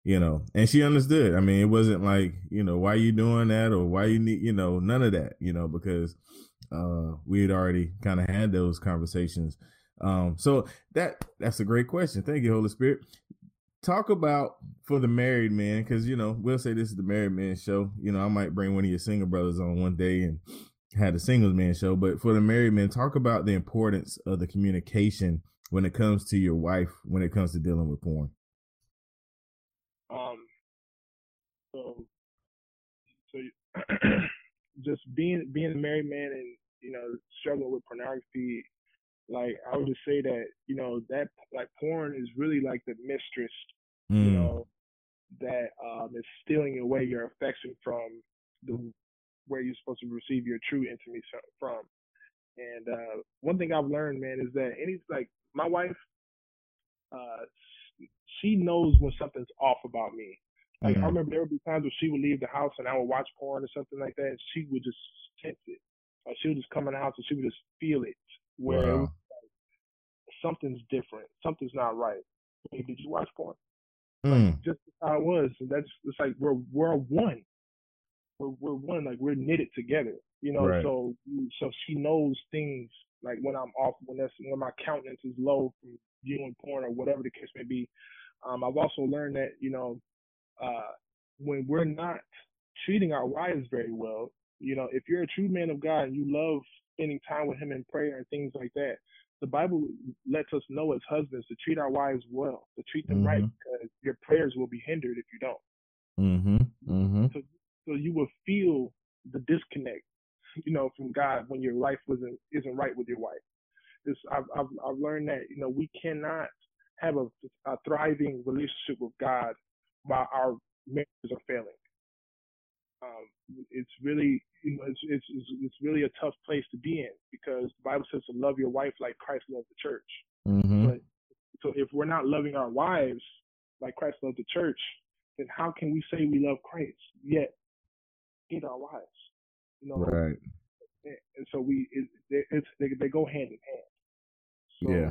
you know, and she understood. I mean, it wasn't like, you know, why you doing that or why you need, you know, none of that, you know, because, uh, we had already kind of had those conversations. Um, so that, that's a great question. Thank you, Holy Spirit. Talk about for the married man. Cause you know, we'll say this is the married man show. You know, I might bring one of your single brothers on one day and had a singles man show, but for the married men, talk about the importance of the communication when it comes to your wife, when it comes to dealing with porn. Um, so, so just being, being a married man and, you know, struggling with pornography, like I would just say that, you know, that like porn is really like the mistress, mm. you know, that um, is stealing away your affection from the where you're supposed to receive your true intimacy from. And uh, one thing I've learned, man, is that any like my wife, uh, she knows when something's off about me. Like mm. I remember there would be times where she would leave the house and I would watch porn or something like that, and she would just sense it. Like she would just come in the house and she would just feel it. Where wow. like, something's different, something's not right. Hey, did you watch porn? Mm. Like, just how it was. And that's it's like we're we're one. We're we're one. Like we're knitted together. You know. Right. So so she knows things like when I'm off, when that's when my countenance is low from viewing porn or whatever the case may be. Um, I've also learned that you know uh, when we're not treating our wives very well. You know, if you're a true man of God and you love spending time with him in prayer and things like that, the Bible lets us know as husbands to treat our wives well, to treat them mm-hmm. right, because your prayers will be hindered if you don't. Mm-hmm. Mm-hmm. So, so you will feel the disconnect, you know, from God when your life wasn't isn't right with your wife. It's, I've, I've I've learned that you know we cannot have a, a thriving relationship with God while our marriages are failing. Um, it's really, you know, it's, it's it's really a tough place to be in because the Bible says to love your wife like Christ loved the church. Mm-hmm. But, so if we're not loving our wives like Christ loved the church, then how can we say we love Christ yet hate our wives? You know, right? And, and so we, it, it, it's they, they go hand in hand. So, yeah.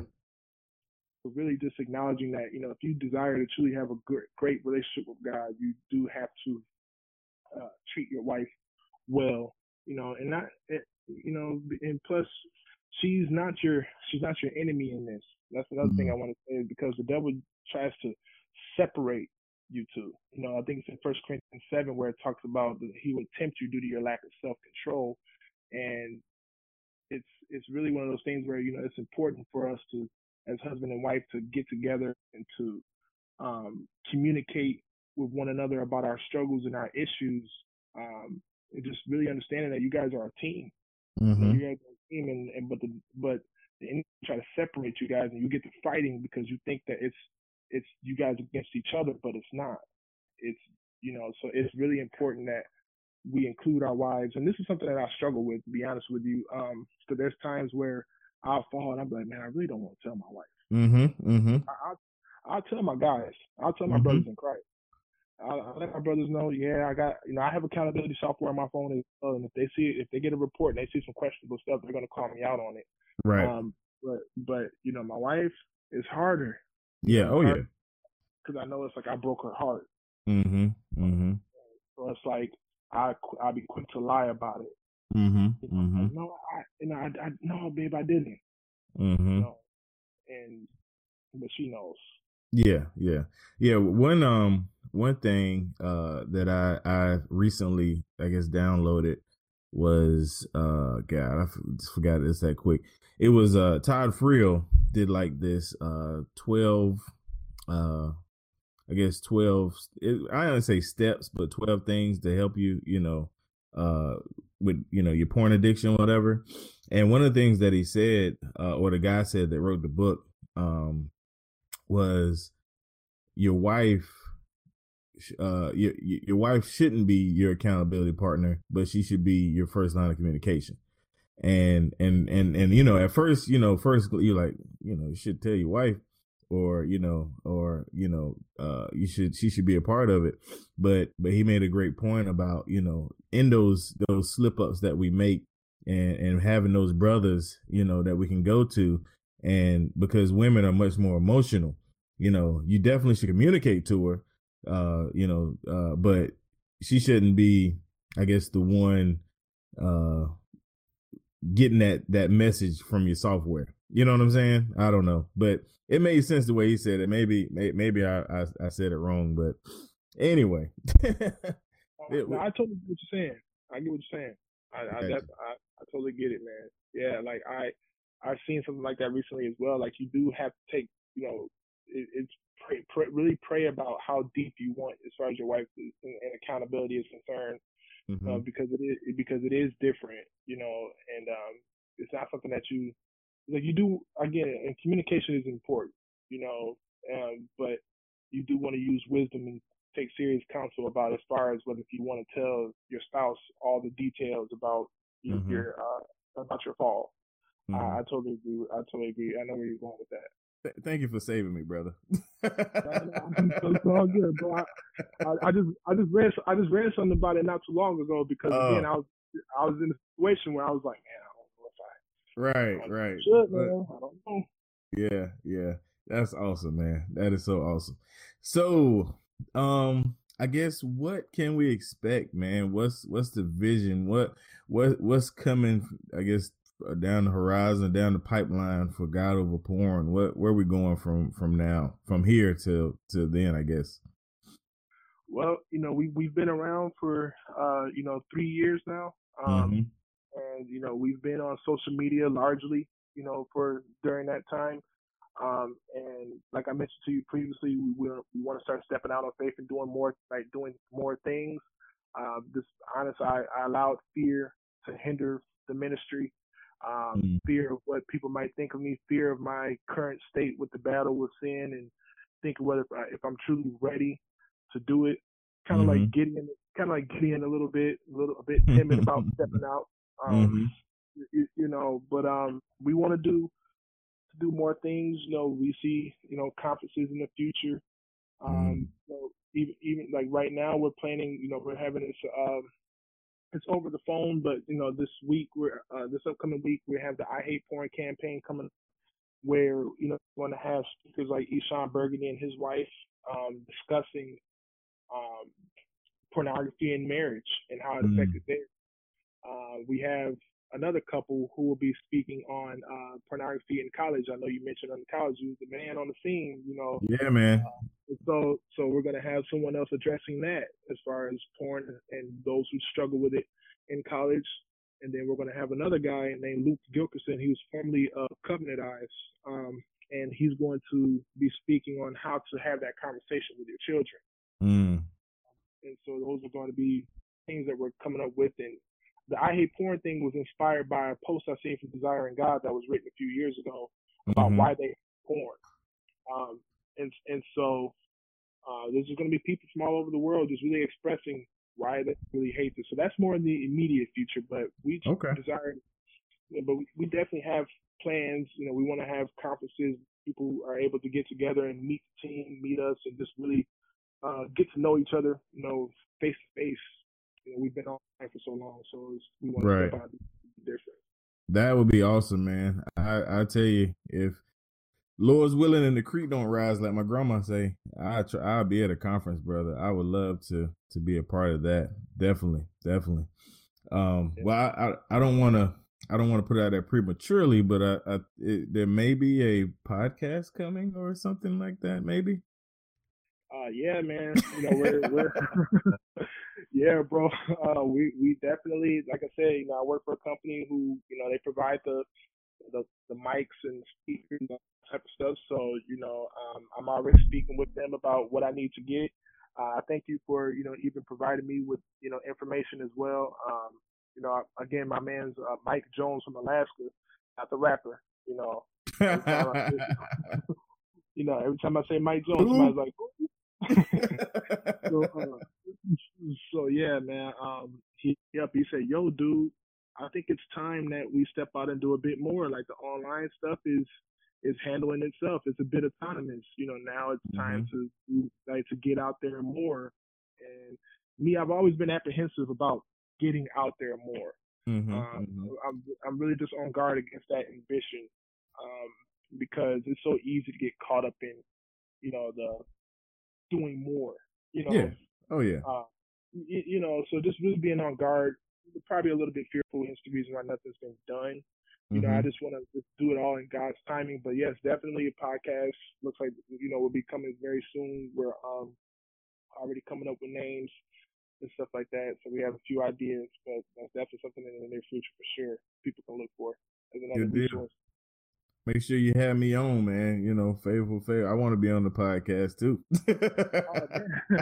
So really, just acknowledging that you know, if you desire to truly have a good, great relationship with God, you do have to. Uh, treat your wife well, you know, and not, you know, and plus she's not your, she's not your enemy in this. That's another mm-hmm. thing I want to say because the devil tries to separate you to. You know, I think it's in First Corinthians seven where it talks about that he would tempt you due to your lack of self-control. And it's it's really one of those things where, you know, it's important for us to, as husband and wife, to get together and to um, communicate with one another about our struggles and our issues, um, and just really understanding that you guys are a team. Mm-hmm. You guys are a team, and, and but the but the enemy try to separate you guys, and you get to fighting because you think that it's it's you guys against each other, but it's not. It's you know, so it's really important that we include our wives, and this is something that I struggle with, to be honest with you. Um, so there's times where I'll fall and I'm like, man, I really don't want to tell my wife. Mm-hmm, mm-hmm. I, I'll, I'll tell my guys. I'll tell my mm-hmm. brothers in Christ. I'll, I'll let my brothers know. Yeah, I got you know, I have accountability software on my phone as well, and if they see if they get a report and they see some questionable stuff, they're gonna call me out on it. Right. Um, but but you know, my wife is harder. Yeah. Oh yeah. Because I know it's like I broke her heart. Mm-hmm. Mm-hmm. So it's like. I I'll be quick to lie about it. Mm-hmm, mm-hmm. No, I you know I, I no, babe, I didn't. Mm-hmm. You know? And but she knows. Yeah, yeah, yeah. One um one thing uh that I I recently I guess downloaded was uh God I just forgot it's that quick. It was uh Todd Friel did like this uh twelve uh. I guess twelve, it, I don't say steps, but twelve things to help you, you know, uh, with, you know, your porn addiction, whatever. And one of the things that he said, uh, or the guy said that wrote the book, um, was your wife, uh, your, your wife shouldn't be your accountability partner, but she should be your first line of communication. And, and, and, and, you know, at first, you know, first you're like, you know, you should tell your wife, or you know or you know uh you should she should be a part of it, but but he made a great point about, you know, in those those slip ups that we make, and and having those brothers, you know, that we can go to, and because women are much more emotional, you know, you definitely should communicate to her, uh you know uh but she shouldn't be, I guess, the one uh getting that that message from your software. You know what I'm saying? I don't know, but it made sense the way he said it. Maybe, maybe I, I, I said it wrong, but anyway. it, no, I totally get what you're saying. I get what you're saying. I, okay. I, that, I, I totally get it, man. Yeah, like I, I've seen something like that recently as well. Like you do have to take, you know, it, it's pray, pray, really pray about how deep you want as far as your wife and, and accountability is concerned, mm-hmm. uh, because it is because it is different, you know, and um, it's not something that you. Like you do, again, and communication is important, you know, um, but you do want to use wisdom and take serious counsel about as far as whether if you want to tell your spouse all the details about mm-hmm. your uh, about your fall. Mm-hmm. I, I totally agree. I totally agree. I know where you're going with that. Th- thank you for saving me, brother. It's all good, bro. I, I, I just I just read I just read something about it not too long ago because uh, again, I was I was in a situation where I was like, man. Right, right. Should, man. I don't know. Yeah, yeah. That's awesome, man. That is so awesome. So, um, I guess what can we expect, man? What's what's the vision? What what what's coming? I guess down the horizon, down the pipeline for God Over Porn. What where are we going from from now, from here till till then? I guess. Well, you know, we we've been around for uh, you know, three years now. Um mm-hmm. And, you know, we've been on social media largely, you know, for during that time. Um, and like I mentioned to you previously, we, we, we want to start stepping out on faith and doing more, like doing more things. Uh, this honest, I, I allowed fear to hinder the ministry, um, mm. fear of what people might think of me, fear of my current state with the battle with sin, and thinking whether if, I, if I'm truly ready to do it. Kind of mm-hmm. like Gideon, kind of like Gideon a little bit, a little a bit timid about stepping out. Um, mm-hmm. you, you know, but um, we want to do do more things. You know, we see you know conferences in the future. Um, mm-hmm. so even even like right now, we're planning. You know, we're having this. Um, it's over the phone, but you know, this week we're uh, this upcoming week we have the I Hate Porn campaign coming, where you know we're going to have speakers like Eshawn Burgundy and his wife um, discussing um, pornography and marriage and how it mm-hmm. affected their. Uh, we have another couple who will be speaking on uh, pornography in college. I know you mentioned on the college, you was the man on the scene, you know. Yeah, man. Uh, so, so we're going to have someone else addressing that as far as porn and those who struggle with it in college. And then we're going to have another guy named Luke Gilkerson. He was formerly of Covenant Eyes, um, and he's going to be speaking on how to have that conversation with your children. Mm. And so those are going to be things that we're coming up with. And the I Hate Porn thing was inspired by a post I seen from Desire and God that was written a few years ago about mm-hmm. why they hate porn. Um, and, and so uh, there's going to be people from all over the world just really expressing why they really hate this. So that's more in the immediate future, but we okay. desire, but we, we definitely have plans. You know, we want to have conferences. People are able to get together and meet the team, meet us, and just really uh, get to know each other, you know, face to face. You know, we've been online for so long, so it's, we want right. to be different. That would be awesome, man. I, I tell you, if Lord's willing and the creek don't rise, like my grandma say, I try, I'll be at a conference, brother. I would love to to be a part of that. Definitely, definitely. Um, yeah. Well, I, I, I don't want to I don't want to put it out there prematurely, but I, I it, there may be a podcast coming or something like that, maybe. Uh, yeah, man. You know, we're, we're yeah, bro. Uh, we we definitely, like I said, you know, I work for a company who, you know, they provide the the, the mics and speakers and type of stuff. So, you know, um, I'm already speaking with them about what I need to get. Uh, thank you for, you know, even providing me with, you know, information as well. Um, you know, again, my man's uh, Mike Jones from Alaska, not the rapper. You know, I, you know, every time I say Mike Jones, somebody's like, ooh. so, uh, so yeah, man. Um, he, yep, he said, "Yo, dude, I think it's time that we step out and do a bit more. Like the online stuff is is handling itself. It's a bit autonomous. You know, now it's time mm-hmm. to like to get out there more." And me, I've always been apprehensive about getting out there more. Mm-hmm, um, mm-hmm. I'm I'm really just on guard against that ambition um, because it's so easy to get caught up in, you know, the doing more, you know. Yeah. Oh yeah. Uh, you, you know, so just really being on guard, probably a little bit fearful. Hence the reason why nothing's been done. You mm-hmm. know, I just want to just do it all in God's timing. But yes, definitely a podcast looks like, you know, will be coming very soon. We're um already coming up with names and stuff like that. So we have a few ideas, but that's definitely something in the near future for sure. People can look for as another resource. Make sure you have me on, man. You know, faithful, faithful. I want to be on the podcast too. Oh, man.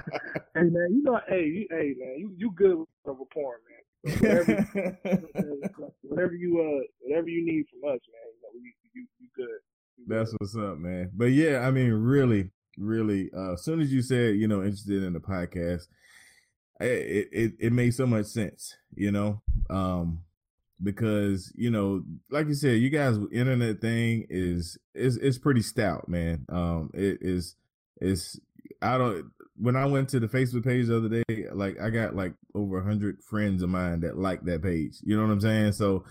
Hey, man, you know, hey, you, hey, man, you, you good with a porn, man. So whatever, whatever you, uh, whatever you need from us, man, you know, you, you, you good. You That's good. What's up, man. But yeah, I mean, really, really. Uh, as soon as you said, you know, interested in the podcast, it it it made so much sense, you know. Um. Because, you know, like you said, you guys, internet thing is, is, it's pretty stout, man. Um, it is, it's, I don't, when I went to the Facebook page the other day, like I got like over a hundred friends of mine that liked that page. You know what I'm saying? So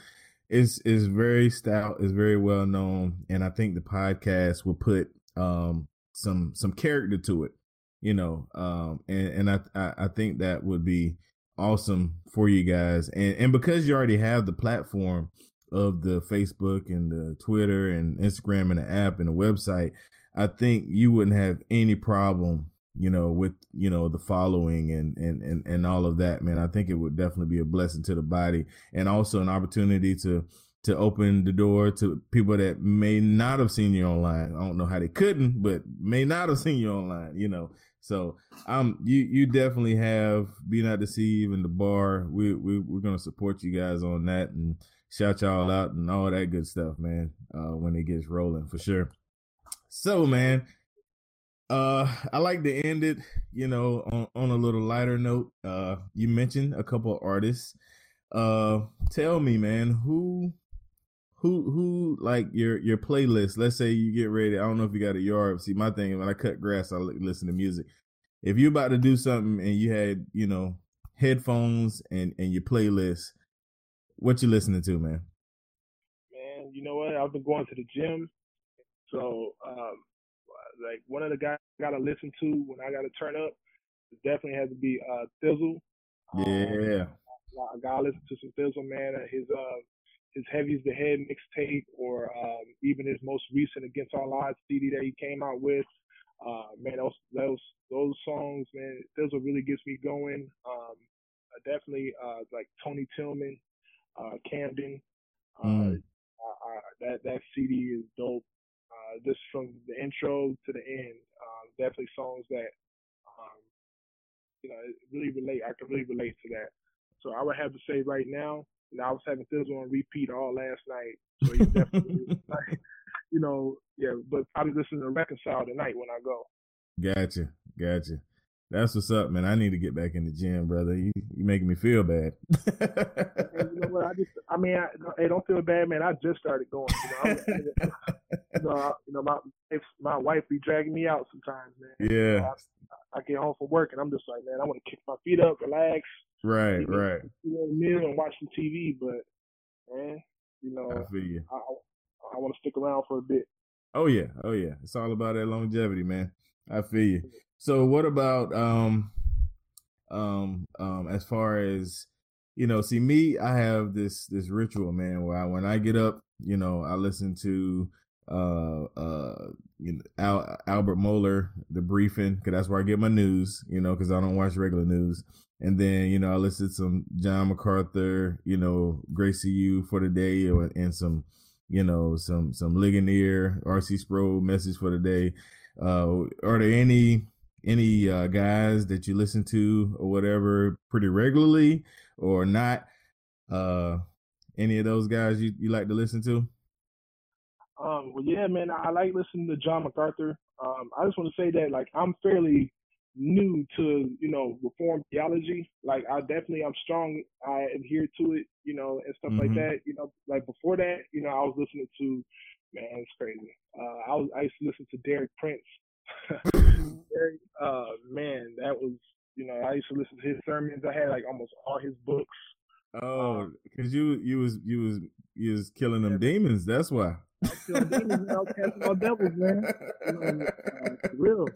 it's, it's very stout. It's very well known. And I think the podcast will put, um, some, some character to it, you know? Um, and, and I, I, I think that would be awesome for you guys, and and because you already have the platform of the Facebook and the Twitter and Instagram and the app and the website, I think you wouldn't have any problem, you know, with, you know, the following and and and, and all of that, man. I think it would definitely be a blessing to the body, and also an opportunity to to open the door to people that may not have seen you online. I don't know how they couldn't, but may not have seen you online, you know. So um, you you definitely have Be Not Deceived and The Bar. We we we're gonna support you guys on that and shout y'all out and all that good stuff, man. Uh, when it gets rolling for sure. So man, uh, I like to end it, you know, on, on a little lighter note. Uh, you mentioned a couple of artists. Uh, tell me, man, who who who like your your playlist? Let's say you get ready, I don't know if you got a yard. See, my thing, when I cut grass, I listen to music. If you're about to do something and you had, you know, headphones and and your playlist, what you listening to, man? Man, you know what, I've been going to the gym, so um like one of the guys I gotta listen to when I gotta turn up, it definitely has to be uh Thizzle. Yeah, um, I gotta listen to some Bizzle, man. His uh his Heavy as the Head mixtape, or um, even his most recent Against All Odds C D that he came out with. Uh, man, those, those those songs, man, Thizzle really gets me going. Um, definitely uh, like Tony Tillman, uh, Camden. Uh, mm. I, I, that that C D is dope. Uh, just from the intro to the end, um, definitely songs that um, you know really relate. I can really relate to that. So I would have to say right now, you know, I was having Thizzle on repeat all last night. So you definitely, like, you know, yeah. But probably listen to Reconcile tonight when I go. Gotcha, gotcha. That's what's up, man. I need to get back in the gym, brother. You you making me feel bad. And you know what? I just, I mean, I, hey, don't feel bad, man. I just started going. You know, I, you know, I, you know my if my wife be dragging me out sometimes, man. Yeah. You know, I, I get home from work and I'm just like, man, I want to kick my feet up, relax. Right, eat, right. You know, meal and watch some T V, but man, you know, I feel you. I, I, I want to stick around for a bit. Oh yeah, oh yeah. It's all about that longevity, man. I feel you. So what about um um um as far as, you know, see me, I have this this ritual, man, where I, when I get up, you know, I listen to uh uh you know, Al, Albert Moeller, The Briefing, because that's where I get my news, you know, because I don't watch regular news. And then, you know, I listen to some John MacArthur, you know, Grace to You for the Day, or, and some, you know, some some Ligonier, R C. Sproul, Message for the Day. Uh, are there any any uh, guys that you listen to or whatever pretty regularly or not? Uh, any of those guys you, you like to listen to? Um, well, yeah, man, I like listening to John MacArthur. Um, I just want to say that, like, I'm fairly new to, you know, Reformed theology. Like, I definitely, I'm strong. I adhere to it, you know, and stuff mm-hmm. like that. You know, like before that, you know, I was listening to, man, it's crazy. Uh, I was, I used to listen to Derek Prince. uh, man, that was, you know, I used to listen to his sermons. I had like almost all his books. Oh, because um, you, you was, you was, you was killing them yeah. demons. That's why. I was killing demons. I was casting all devils, man. You know, uh, for real.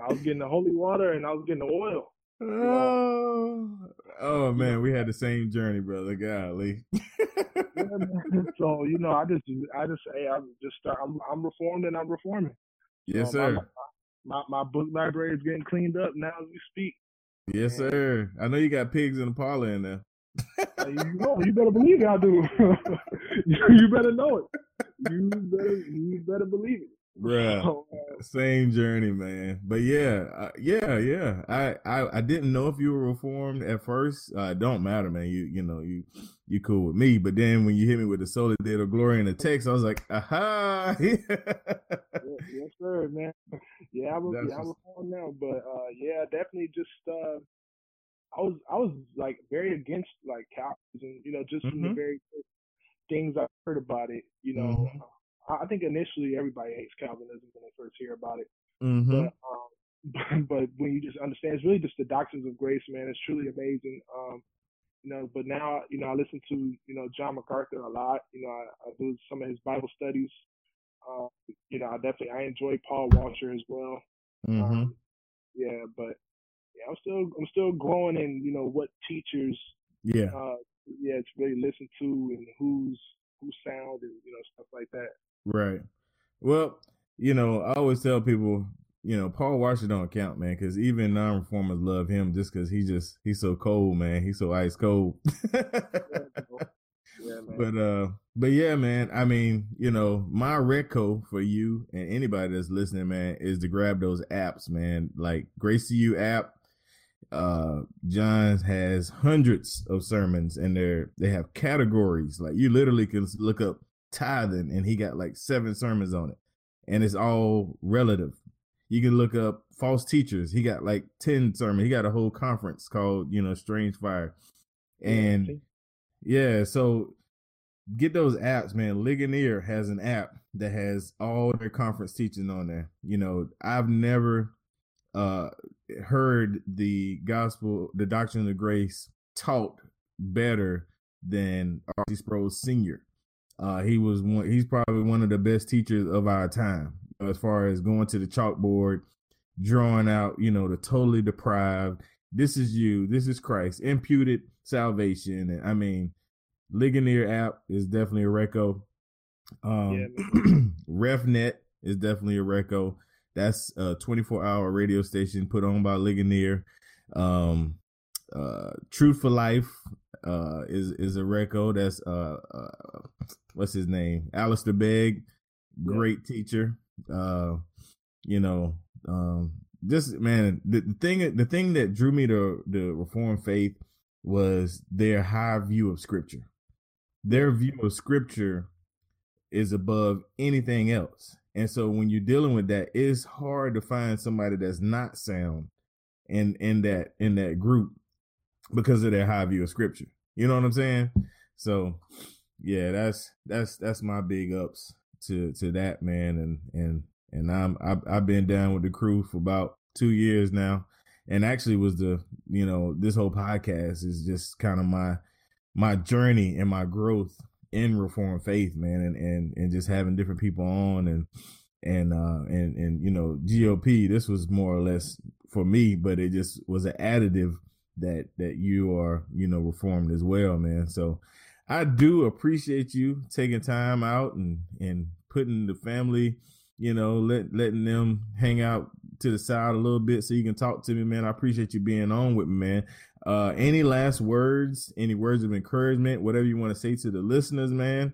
I was getting the holy water and I was getting the oil. You know? Oh, oh man, we had the same journey, brother. Golly. Yeah, man. So you know, I just, I just, hey, I just start. I'm, I'm reformed and I'm reforming. Yes, um, sir. My, my my book library is getting cleaned up now as we speak. Yes, man. Sir. I know you got pigs in the parlor in there. You know, you better believe it, I do. you, you better know it. You better, you better believe it. Bruh, oh, same journey, man. But yeah, uh, yeah, yeah. I, I, I didn't know if you were reformed at first. Uh, it don't matter, man. You, you know, you, you cool with me. But then when you hit me with the Sola scriptura, glory in the text, I was like, aha. Yeah, yes, sir, man. Yeah, I'm, I'm reformed now. But uh, yeah, definitely just uh, I was, I was like very against like Calvinism, you know, just mm-hmm. from the very things I heard about it, you know. Mm-hmm. I think initially everybody hates Calvinism when they first hear about it, mm-hmm. but, um, but when you just understand, it's really just the doctrines of grace, man. It's truly amazing, um, you know. But now, you know, I listen to you know John MacArthur a lot. You know, I, I do some of his Bible studies. Uh, you know, I definitely I enjoy Paul Washer as well. Mm-hmm. Um, yeah, but yeah, I'm still I'm still growing in you know what teachers, yeah, uh, yeah, to really listen to and who's who sound and you know stuff like that. Right. Well, you know, I always tell people, you know, Paul Washer don't count, man, because even non-reformers love him just because he just, he's so cold, man. He's so ice cold. Yeah, man. But, uh, but yeah, man, I mean, you know, my reco for you and anybody that's listening, man, is to grab those apps, man, like Grace to You app. Uh, John has hundreds of sermons and they're, they have categories. Like you literally can look up tithing and he got like seven sermons on it and it's all relative. You can look up false teachers, he got like ten sermons, he got a whole conference called, you know, Strange Fire. And yeah, so get those apps, man. Ligonier has an app that has all their conference teaching on there. You know, I've never uh heard the gospel, the doctrine of grace taught better than R C. Sproul Senior. Uh, he was one, he's probably one of the best teachers of our time as far as going to the chalkboard, drawing out, you know, the totally deprived. This is you. This is Christ. Imputed salvation. And I mean, Ligonier app is definitely a reco. Um, yeah, RefNet is definitely a reco. That's a twenty-four hour radio station put on by Ligonier. Um, uh, Truth for Life uh, is is a reco. That's uh, uh, what's his name? Alistair Begg, great yeah. teacher. Uh, you know, um, just man, the, the thing the thing that drew me to the Reformed faith was their high view of Scripture. Their view of Scripture is above anything else. And so when you're dealing with that, it's hard to find somebody that's not sound in in that in that group because of their high view of Scripture. You know what I'm saying? So yeah, that's that's that's my big ups to to that, man. And and and I'm I've, I've been down with the crew for about two years now, and actually was the you know this whole podcast is just kind of my my journey and my growth in Reformed faith, man, and, and, and just having different people on and, and, uh, and, and, you know, G O P, this was more or less for me, but it just was an additive that, that you are, you know, Reformed as well, man. So I do appreciate you taking time out and, and putting the family, you know, let, letting them hang out to the side a little bit so you can talk to me, man. I appreciate you being on with me, man. Uh, any last words, any words of encouragement, whatever you want to say to the listeners, man,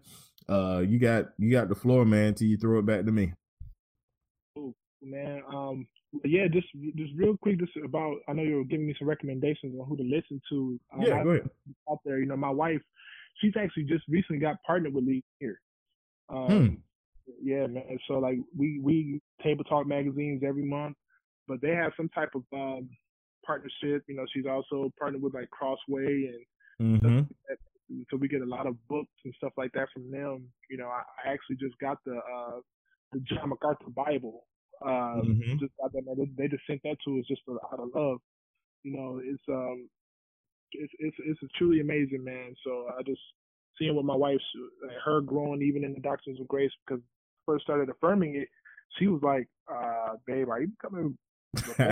uh, you got, you got the floor, man, till you throw it back to me. Oh, man. Um, yeah, just, just real quick, just about, I know you were giving me some recommendations on who to listen to uh, yeah, go ahead. Out there. You know, my wife, she's actually just recently got partnered with Lee here. Um, hmm. Yeah, man. So like we, we table talk magazines every month, but they have some type of, um, partnership, you know, she's also partnered with like Crossway and mm-hmm. stuff like that. So we get a lot of books and stuff like that from them. You know, I, I actually just got the uh, the John MacArthur Bible. Uh, mm-hmm. Just got that, man. They just sent that to us just out of love. You know, it's um, it's it's it's truly amazing, man. So I just seeing what my wife's her growing even in the doctrines of grace, because first started affirming it, she was like, uh, "Babe, are you coming?" you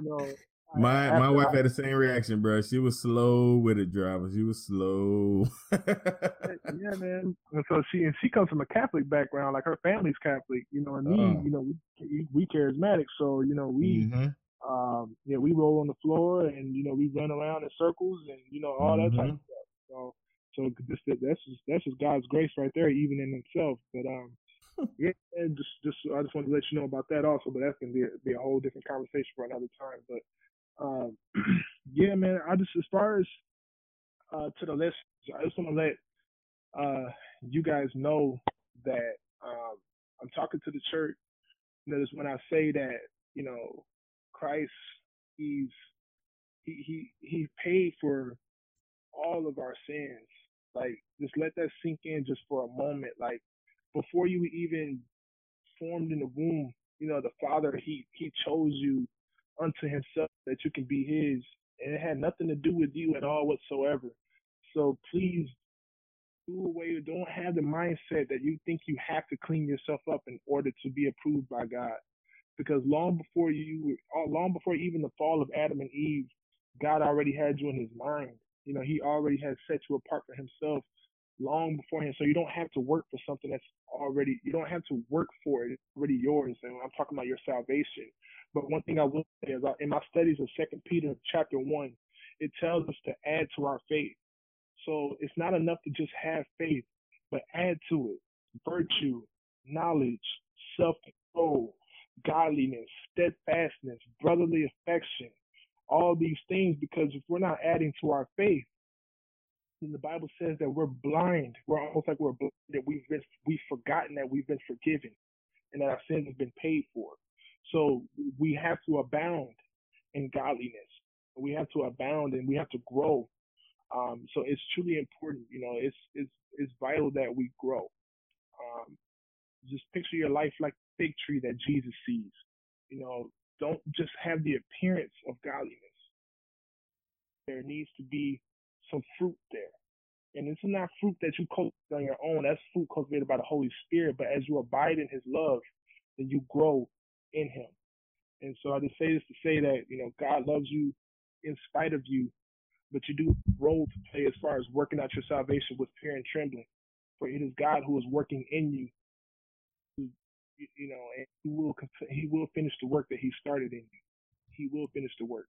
know, my I, my wife I, had the same reaction, bro. She was slow with it, driver. She was slow. Yeah, man. And so she and she comes from a Catholic background, like her family's Catholic, you know. And me, oh. you know, we, we charismatic, so you know we, mm-hmm. um, yeah, we roll on the floor, and you know we run around in circles, and you know all mm-hmm. that type of stuff. So, so just, that's just, that's just God's grace right there, even in itself. But um. Yeah, and just, just I just wanted to let you know about that also, but that's gonna be a, be a whole different conversation for another time. But um, yeah, man, I just as far as uh, to the listeners, I just want to let uh, you guys know that um, I'm talking to the church. You know, that's when I say that you know Christ, he's he he he paid for all of our sins. Like, just let that sink in just for a moment, like. Before you were even formed in the womb, you know, the Father, he, he chose you unto himself that you can be his. And it had nothing to do with you at all whatsoever. So please do away. Don't have the mindset that you think you have to clean yourself up in order to be approved by God. Because long before you, long before even the fall of Adam and Eve, God already had you in his mind. You know, he already had set you apart for himself. Long beforehand, so you don't have to work for something that's already, you don't have to work for it, it's already yours. And I'm talking about your salvation. But one thing I will say is, in my studies of Second Peter chapter one, it tells us to add to our faith. So it's not enough to just have faith, but add to it virtue, knowledge, self-control, godliness, steadfastness, brotherly affection, all these things, because if we're not adding to our faith, and the Bible says that we're blind. We're almost like we're blind, that we've been, we've forgotten that we've been forgiven and that our sins have been paid for. So we have to abound in godliness. We have to abound and we have to grow. Um, so it's truly important. You know, it's it's it's vital that we grow. Um, just picture your life like the fig tree that Jesus sees. You know, don't just have the appearance of godliness. There needs to be some fruit there. And this is not fruit that you cultivate on your own. That's fruit cultivated by the Holy Spirit. But as you abide in his love, then you grow in him. And so I just say this to say that, you know, God loves you in spite of you, but you do have a role to play as far as working out your salvation with fear and trembling. For it is God who is working in you, who, you know, and he will, he will finish the work that he started in you. He will finish the work.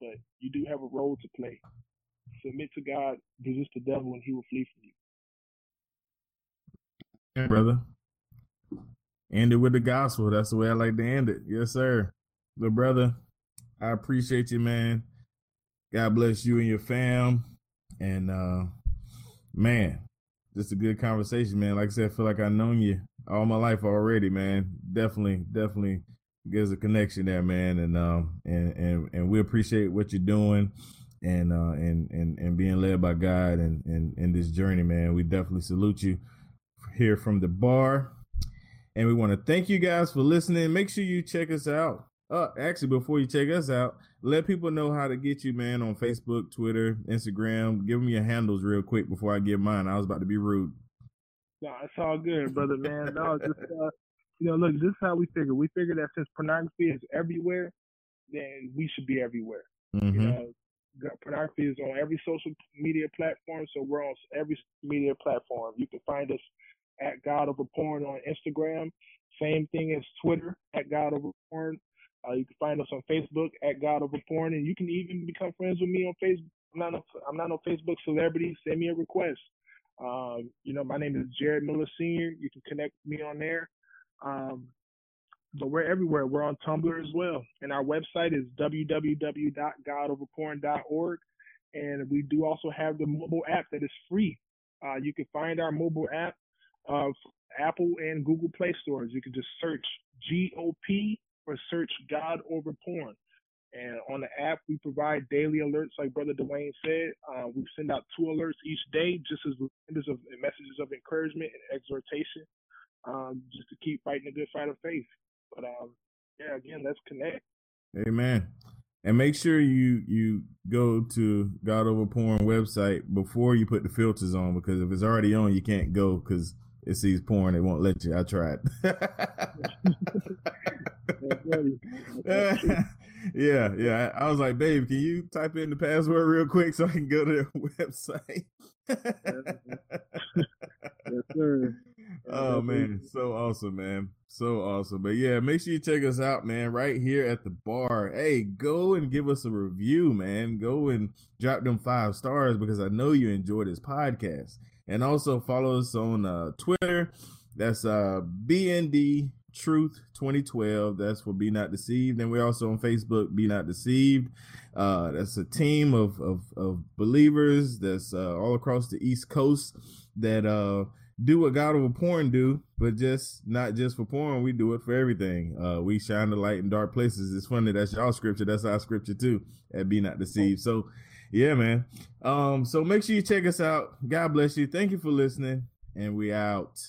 But you do have a role to play. Submit to God, resist the devil, and he will flee from you. Yeah, brother. End it with the gospel. That's the way I like to end it. Yes, sir. But brother, I appreciate you, man. God bless you and your fam. And uh, man, just a good conversation, man. Like I said, I feel like I've known you all my life already, man. Definitely, definitely gives a connection there, man. And um and and, and we appreciate what you're doing and uh and, and, and being led by God and and in this journey, man. We definitely salute you here from the bar. And we want to thank you guys for listening. Make sure you check us out. Uh, actually, before you check us out, let people know how to get you, man, on Facebook, Twitter, Instagram. Give them your handles real quick before I give mine. I was about to be rude. No, it's all good, brother, man. No, just uh, you know, look, this is how we figure. We figure that since pornography is everywhere, then we should be everywhere. Mm-hmm. You know, pornography is on every social media platform, so we're on every media platform. You can find us at God Over Porn on Instagram. Same thing as Twitter, at God Over Porn. Uh, you can find us on Facebook at God Over Porn, and you can even become friends with me on Facebook. I'm not, a, I'm not on Facebook celebrity. Send me a request. Um, you know, my name is Jared Miller Senior. You can connect with me on there. Um, but we're everywhere. We're on Tumblr as well, and our website is w w w dot god over porn dot org. And we do also have the mobile app that is free. Uh, you can find our mobile app of Apple and Google Play stores. You can just search G O P or search God Over Porn. And on the app, we provide daily alerts, like Brother Dwayne said. Uh, we send out two alerts each day, just as reminders of messages of encouragement and exhortation, um, just to keep fighting a good fight of faith. But um, yeah, again, let's connect. Amen. And make sure you you go to God Over Porn website before you put the filters on, because if it's already on, you can't go because it sees porn. It won't let you. I tried. yeah, yeah. I was like, babe, can you type in the password real quick so I can go to their website? Yes, sir. Oh, man. So awesome, man. So awesome. But yeah, make sure you check us out, man, right here at the bar. Hey, go and give us a review, man. Go and drop them five stars because I know you enjoy this podcast. And also follow us on uh, Twitter. That's uh, B N D Truth twenty twelve. That's for Be Not Deceived. And we're also on Facebook, Be Not Deceived. Uh, that's a team of, of, of believers that's uh, all across the East Coast that uh, do what God Over Porn do, but just not just for porn. We do it for everything. Uh, we shine the light in dark places. It's funny. That's y'all scripture. That's our scripture too at Be Not Deceived. So yeah, man. Um, so make sure you check us out. God bless you. Thank you for listening. And we out.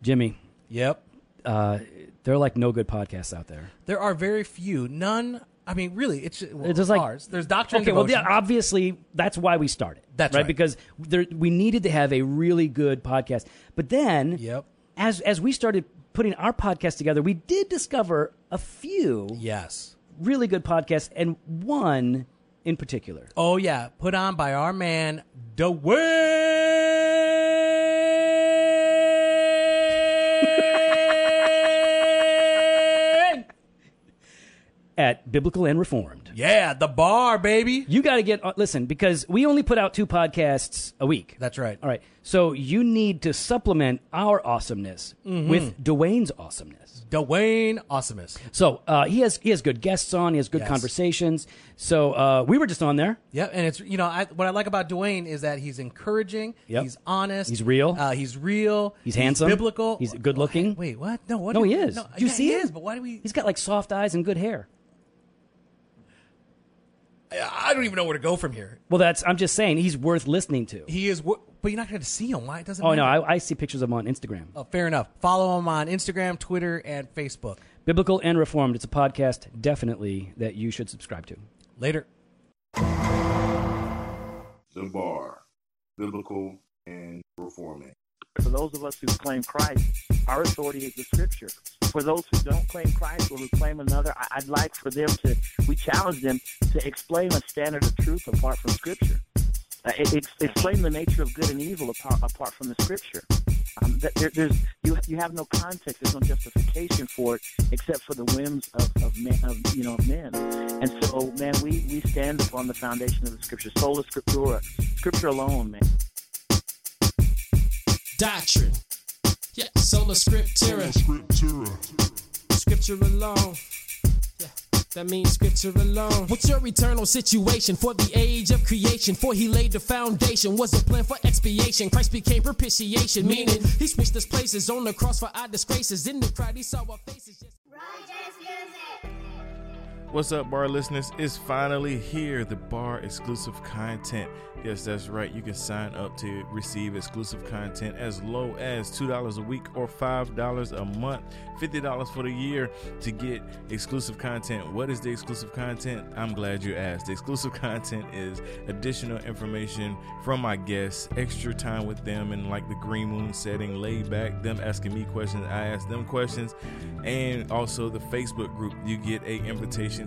Jimmy. Yep. Uh, there are like no good podcasts out there. There are very few. None. I mean, really, it's, well, it's just like ours. There's doctrine. Okay, devotion. Well, yeah, obviously that's why we started. That's right. right. Because there, we needed to have a really good podcast. But then, yep. as as we started putting our podcast together, we did discover a few, yes, really good podcasts, and one in particular. Oh yeah, put on by our man Dwayne. At Biblical and Reformed. Yeah, the bar, baby. You got to get, uh, listen, because we only put out two podcasts a week. That's right. All right. So you need to supplement our awesomeness mm-hmm. with Dwayne's awesomeness. Dwayne awesomeness. So uh, he has he has good guests on. He has good yes. conversations. So uh, we were just on there. Yeah, and it's, you know, I, what I like about Dwayne is that he's encouraging. Yep. He's honest. He's real. Uh, he's real. He's, he's handsome. Biblical. He's good looking. Wait, what? No, what? No, he is. No, do you yeah, see he him? Is, but why do we? He's got like soft eyes and good hair. I don't even know where to go from here. Well, that's, I'm just saying, he's worth listening to. He is, wor- but you're not going to see him. Why? It doesn't. Oh, matter. No, I, I see pictures of him on Instagram. Oh, fair enough. Follow him on Instagram, Twitter, and Facebook. Biblical and Reformed. It's a podcast, definitely, that you should subscribe to. Later. The Bar. Biblical and Reforming. For those of us who claim Christ, our authority is the Scripture. For those who don't claim Christ or who claim another, I'd like for them to, we challenge them to explain a standard of truth apart from Scripture. Uh, it, it, explain the nature of good and evil apart, apart from the Scripture. Um, there, there's you, you have no context. There's no justification for it, except for the whims of, of men. Of, you know, of men. And so, man, we, we stand upon the foundation of the Scripture. Sola scriptura, Scripture alone, man. Doctrine, yeah. Sola scriptura, scriptura, Scripture alone. That means Scripture alone. What's your eternal situation for the age of creation? For he laid the foundation, was a plan for expiation. Christ became propitiation, meaning he switched his places on the cross for our disgraces. In the crowd, he saw our faces. Just... Rogers Music. What's up, bar listeners? It's finally here, the bar exclusive content. Yes, that's right. You can sign up to receive exclusive content as low as two dollars a week or five dollars a month, fifty dollars for the year to get exclusive content. What is the exclusive content? I'm glad you asked. The exclusive content is additional information from my guests, extra time with them in like the green moon setting, laid back, them asking me questions, I ask them questions, and also the Facebook group. You get an invitation